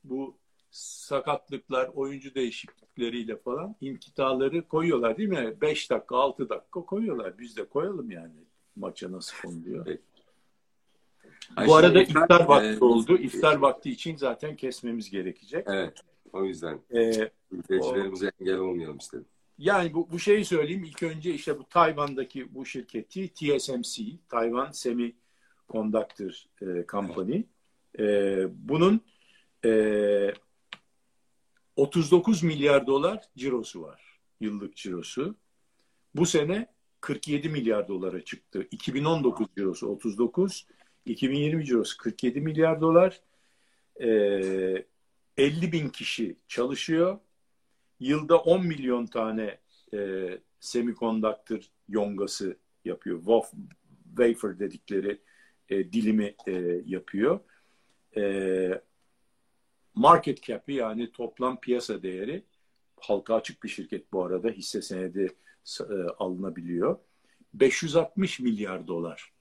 bu sakatlıklar, oyuncu değişiklikleriyle falan inkitaları koyuyorlar değil mi? Beş dakika, altı dakika koyuyorlar. Biz de koyalım yani. Maça nasıl konuluyor? Ay, bu arada iftar, iftar vakti e, oldu. İftar e, vakti için zaten kesmemiz gerekecek. Evet. O yüzden e, izleyicilerimize engel olmayalım istedim. Yani bu, bu şeyi söyleyeyim. İlk önce işte bu Tayvan'daki bu şirketi T S M C, Tayvan Semiconductor Company. Evet. E, bunun e, otuz dokuz milyar dolar cirosu var. Yıllık cirosu. Bu sene kırk yedi milyar dolara çıktı. iki bin on dokuz cirosu otuz dokuz, iki bin yirmi cirosu kırk yedi milyar dolar. E, elli bin kişi çalışıyor. Yılda on milyon tane e, semiconductor yongası yapıyor. Wafer dedikleri e, dilimi e, yapıyor. E, market cap'i yani toplam piyasa değeri, halka açık bir şirket bu arada, hisse senedi e, alınabiliyor. beş yüz altmış milyar dolar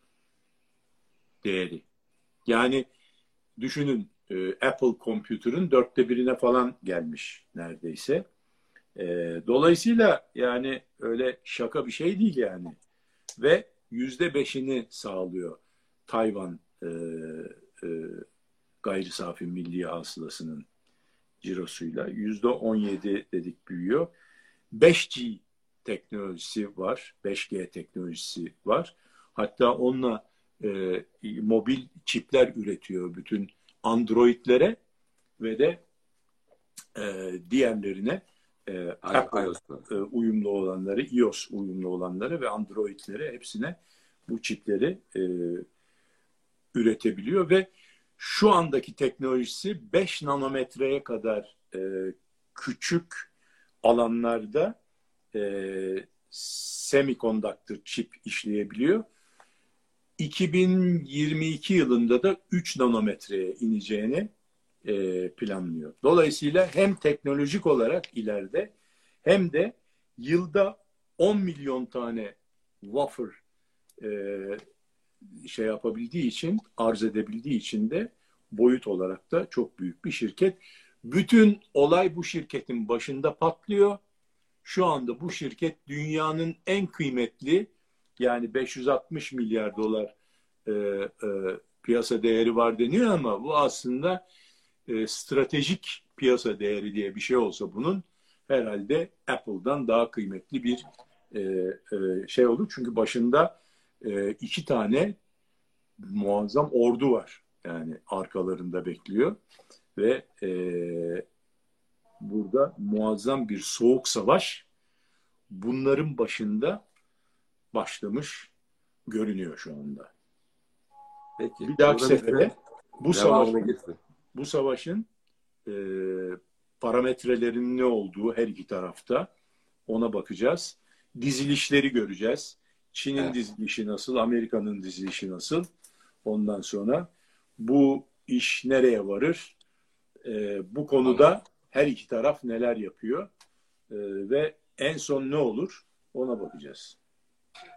değeri. Yani düşünün, Apple Computer'ın dörtte birine falan gelmiş neredeyse. Dolayısıyla yani öyle şaka bir şey değil yani. Ve yüzde beşini sağlıyor Tayvan e, e, gayri safi milli hasılasının cirosuyla. Yüzde on yedi dedik büyüyor. beş G teknolojisi var. beş G teknolojisi var. Hatta onunla e, mobil çipler üretiyor bütün Android'lere ve de e, diğerlerine, e, Apple e, uyumlu olanları, iOS uyumlu olanları ve Android'lere, hepsine bu çipleri e, üretebiliyor ve şu andaki teknolojisi beş nanometreye kadar e, küçük alanlarda e, semiconductor çip işleyebiliyor. iki bin yirmi iki yılında da üç nanometreye ineceğini e, planlıyor. Dolayısıyla hem teknolojik olarak ileride, hem de yılda on milyon tane wafer e, şey yapabildiği için, arz edebildiği için de boyut olarak da çok büyük bir şirket. Bütün olay bu şirketin başında patlıyor. Şu anda bu şirket dünyanın en kıymetli, yani beş yüz altmış milyar dolar e, e, piyasa değeri var deniyor ama bu aslında e, stratejik piyasa değeri diye bir şey olsa bunun herhalde Apple'dan daha kıymetli bir e, e, şey olur. Çünkü başında e, iki tane muazzam ordu var. Yani arkalarında bekliyor ve e, burada muazzam bir soğuk savaş bunların başında başlamış görünüyor şu anda. Peki, bir dahaki sefere bu savaşın, bu savaşın e, parametrelerinin ne olduğu her iki tarafta, ona bakacağız. Dizilişleri göreceğiz. Çin'in evet. dizilişi nasıl, Amerika'nın dizilişi nasıl? Ondan sonra bu iş nereye varır? E, bu konuda evet. her iki taraf neler yapıyor? E, ve en son ne olur? Ona bakacağız.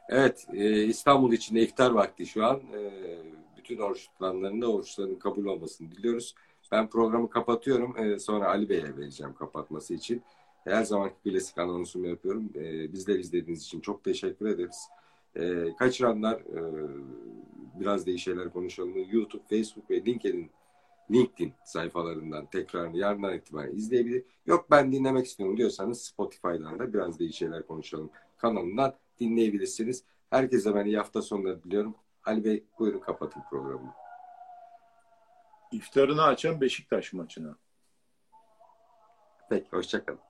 Evet, İstanbul için de iftar vakti şu an. Bütün oruç tutanların da oruçların kabul olmasını diliyoruz. Ben programı kapatıyorum. Sonra Ali Bey'e vereceğim kapatması için. Her zamanki klasik anonsumu yapıyorum. Bizleri izlediğiniz için çok teşekkür ederiz. Kaçıranlar, biraz da iyi şeyler konuşalım. YouTube, Facebook ve LinkedIn, LinkedIn sayfalarından tekrar yarından itibaren izleyebilir. Yok ben dinlemek istiyorum diyorsanız Spotify'dan da biraz da iyi şeyler konuşalım kanalından dinleyebilirsiniz. Herkese ben iyi hafta sonları diliyorum. Ali Bey buyurun kapatın programı. İftarını açan Beşiktaş maçına. Peki hoşça kalın.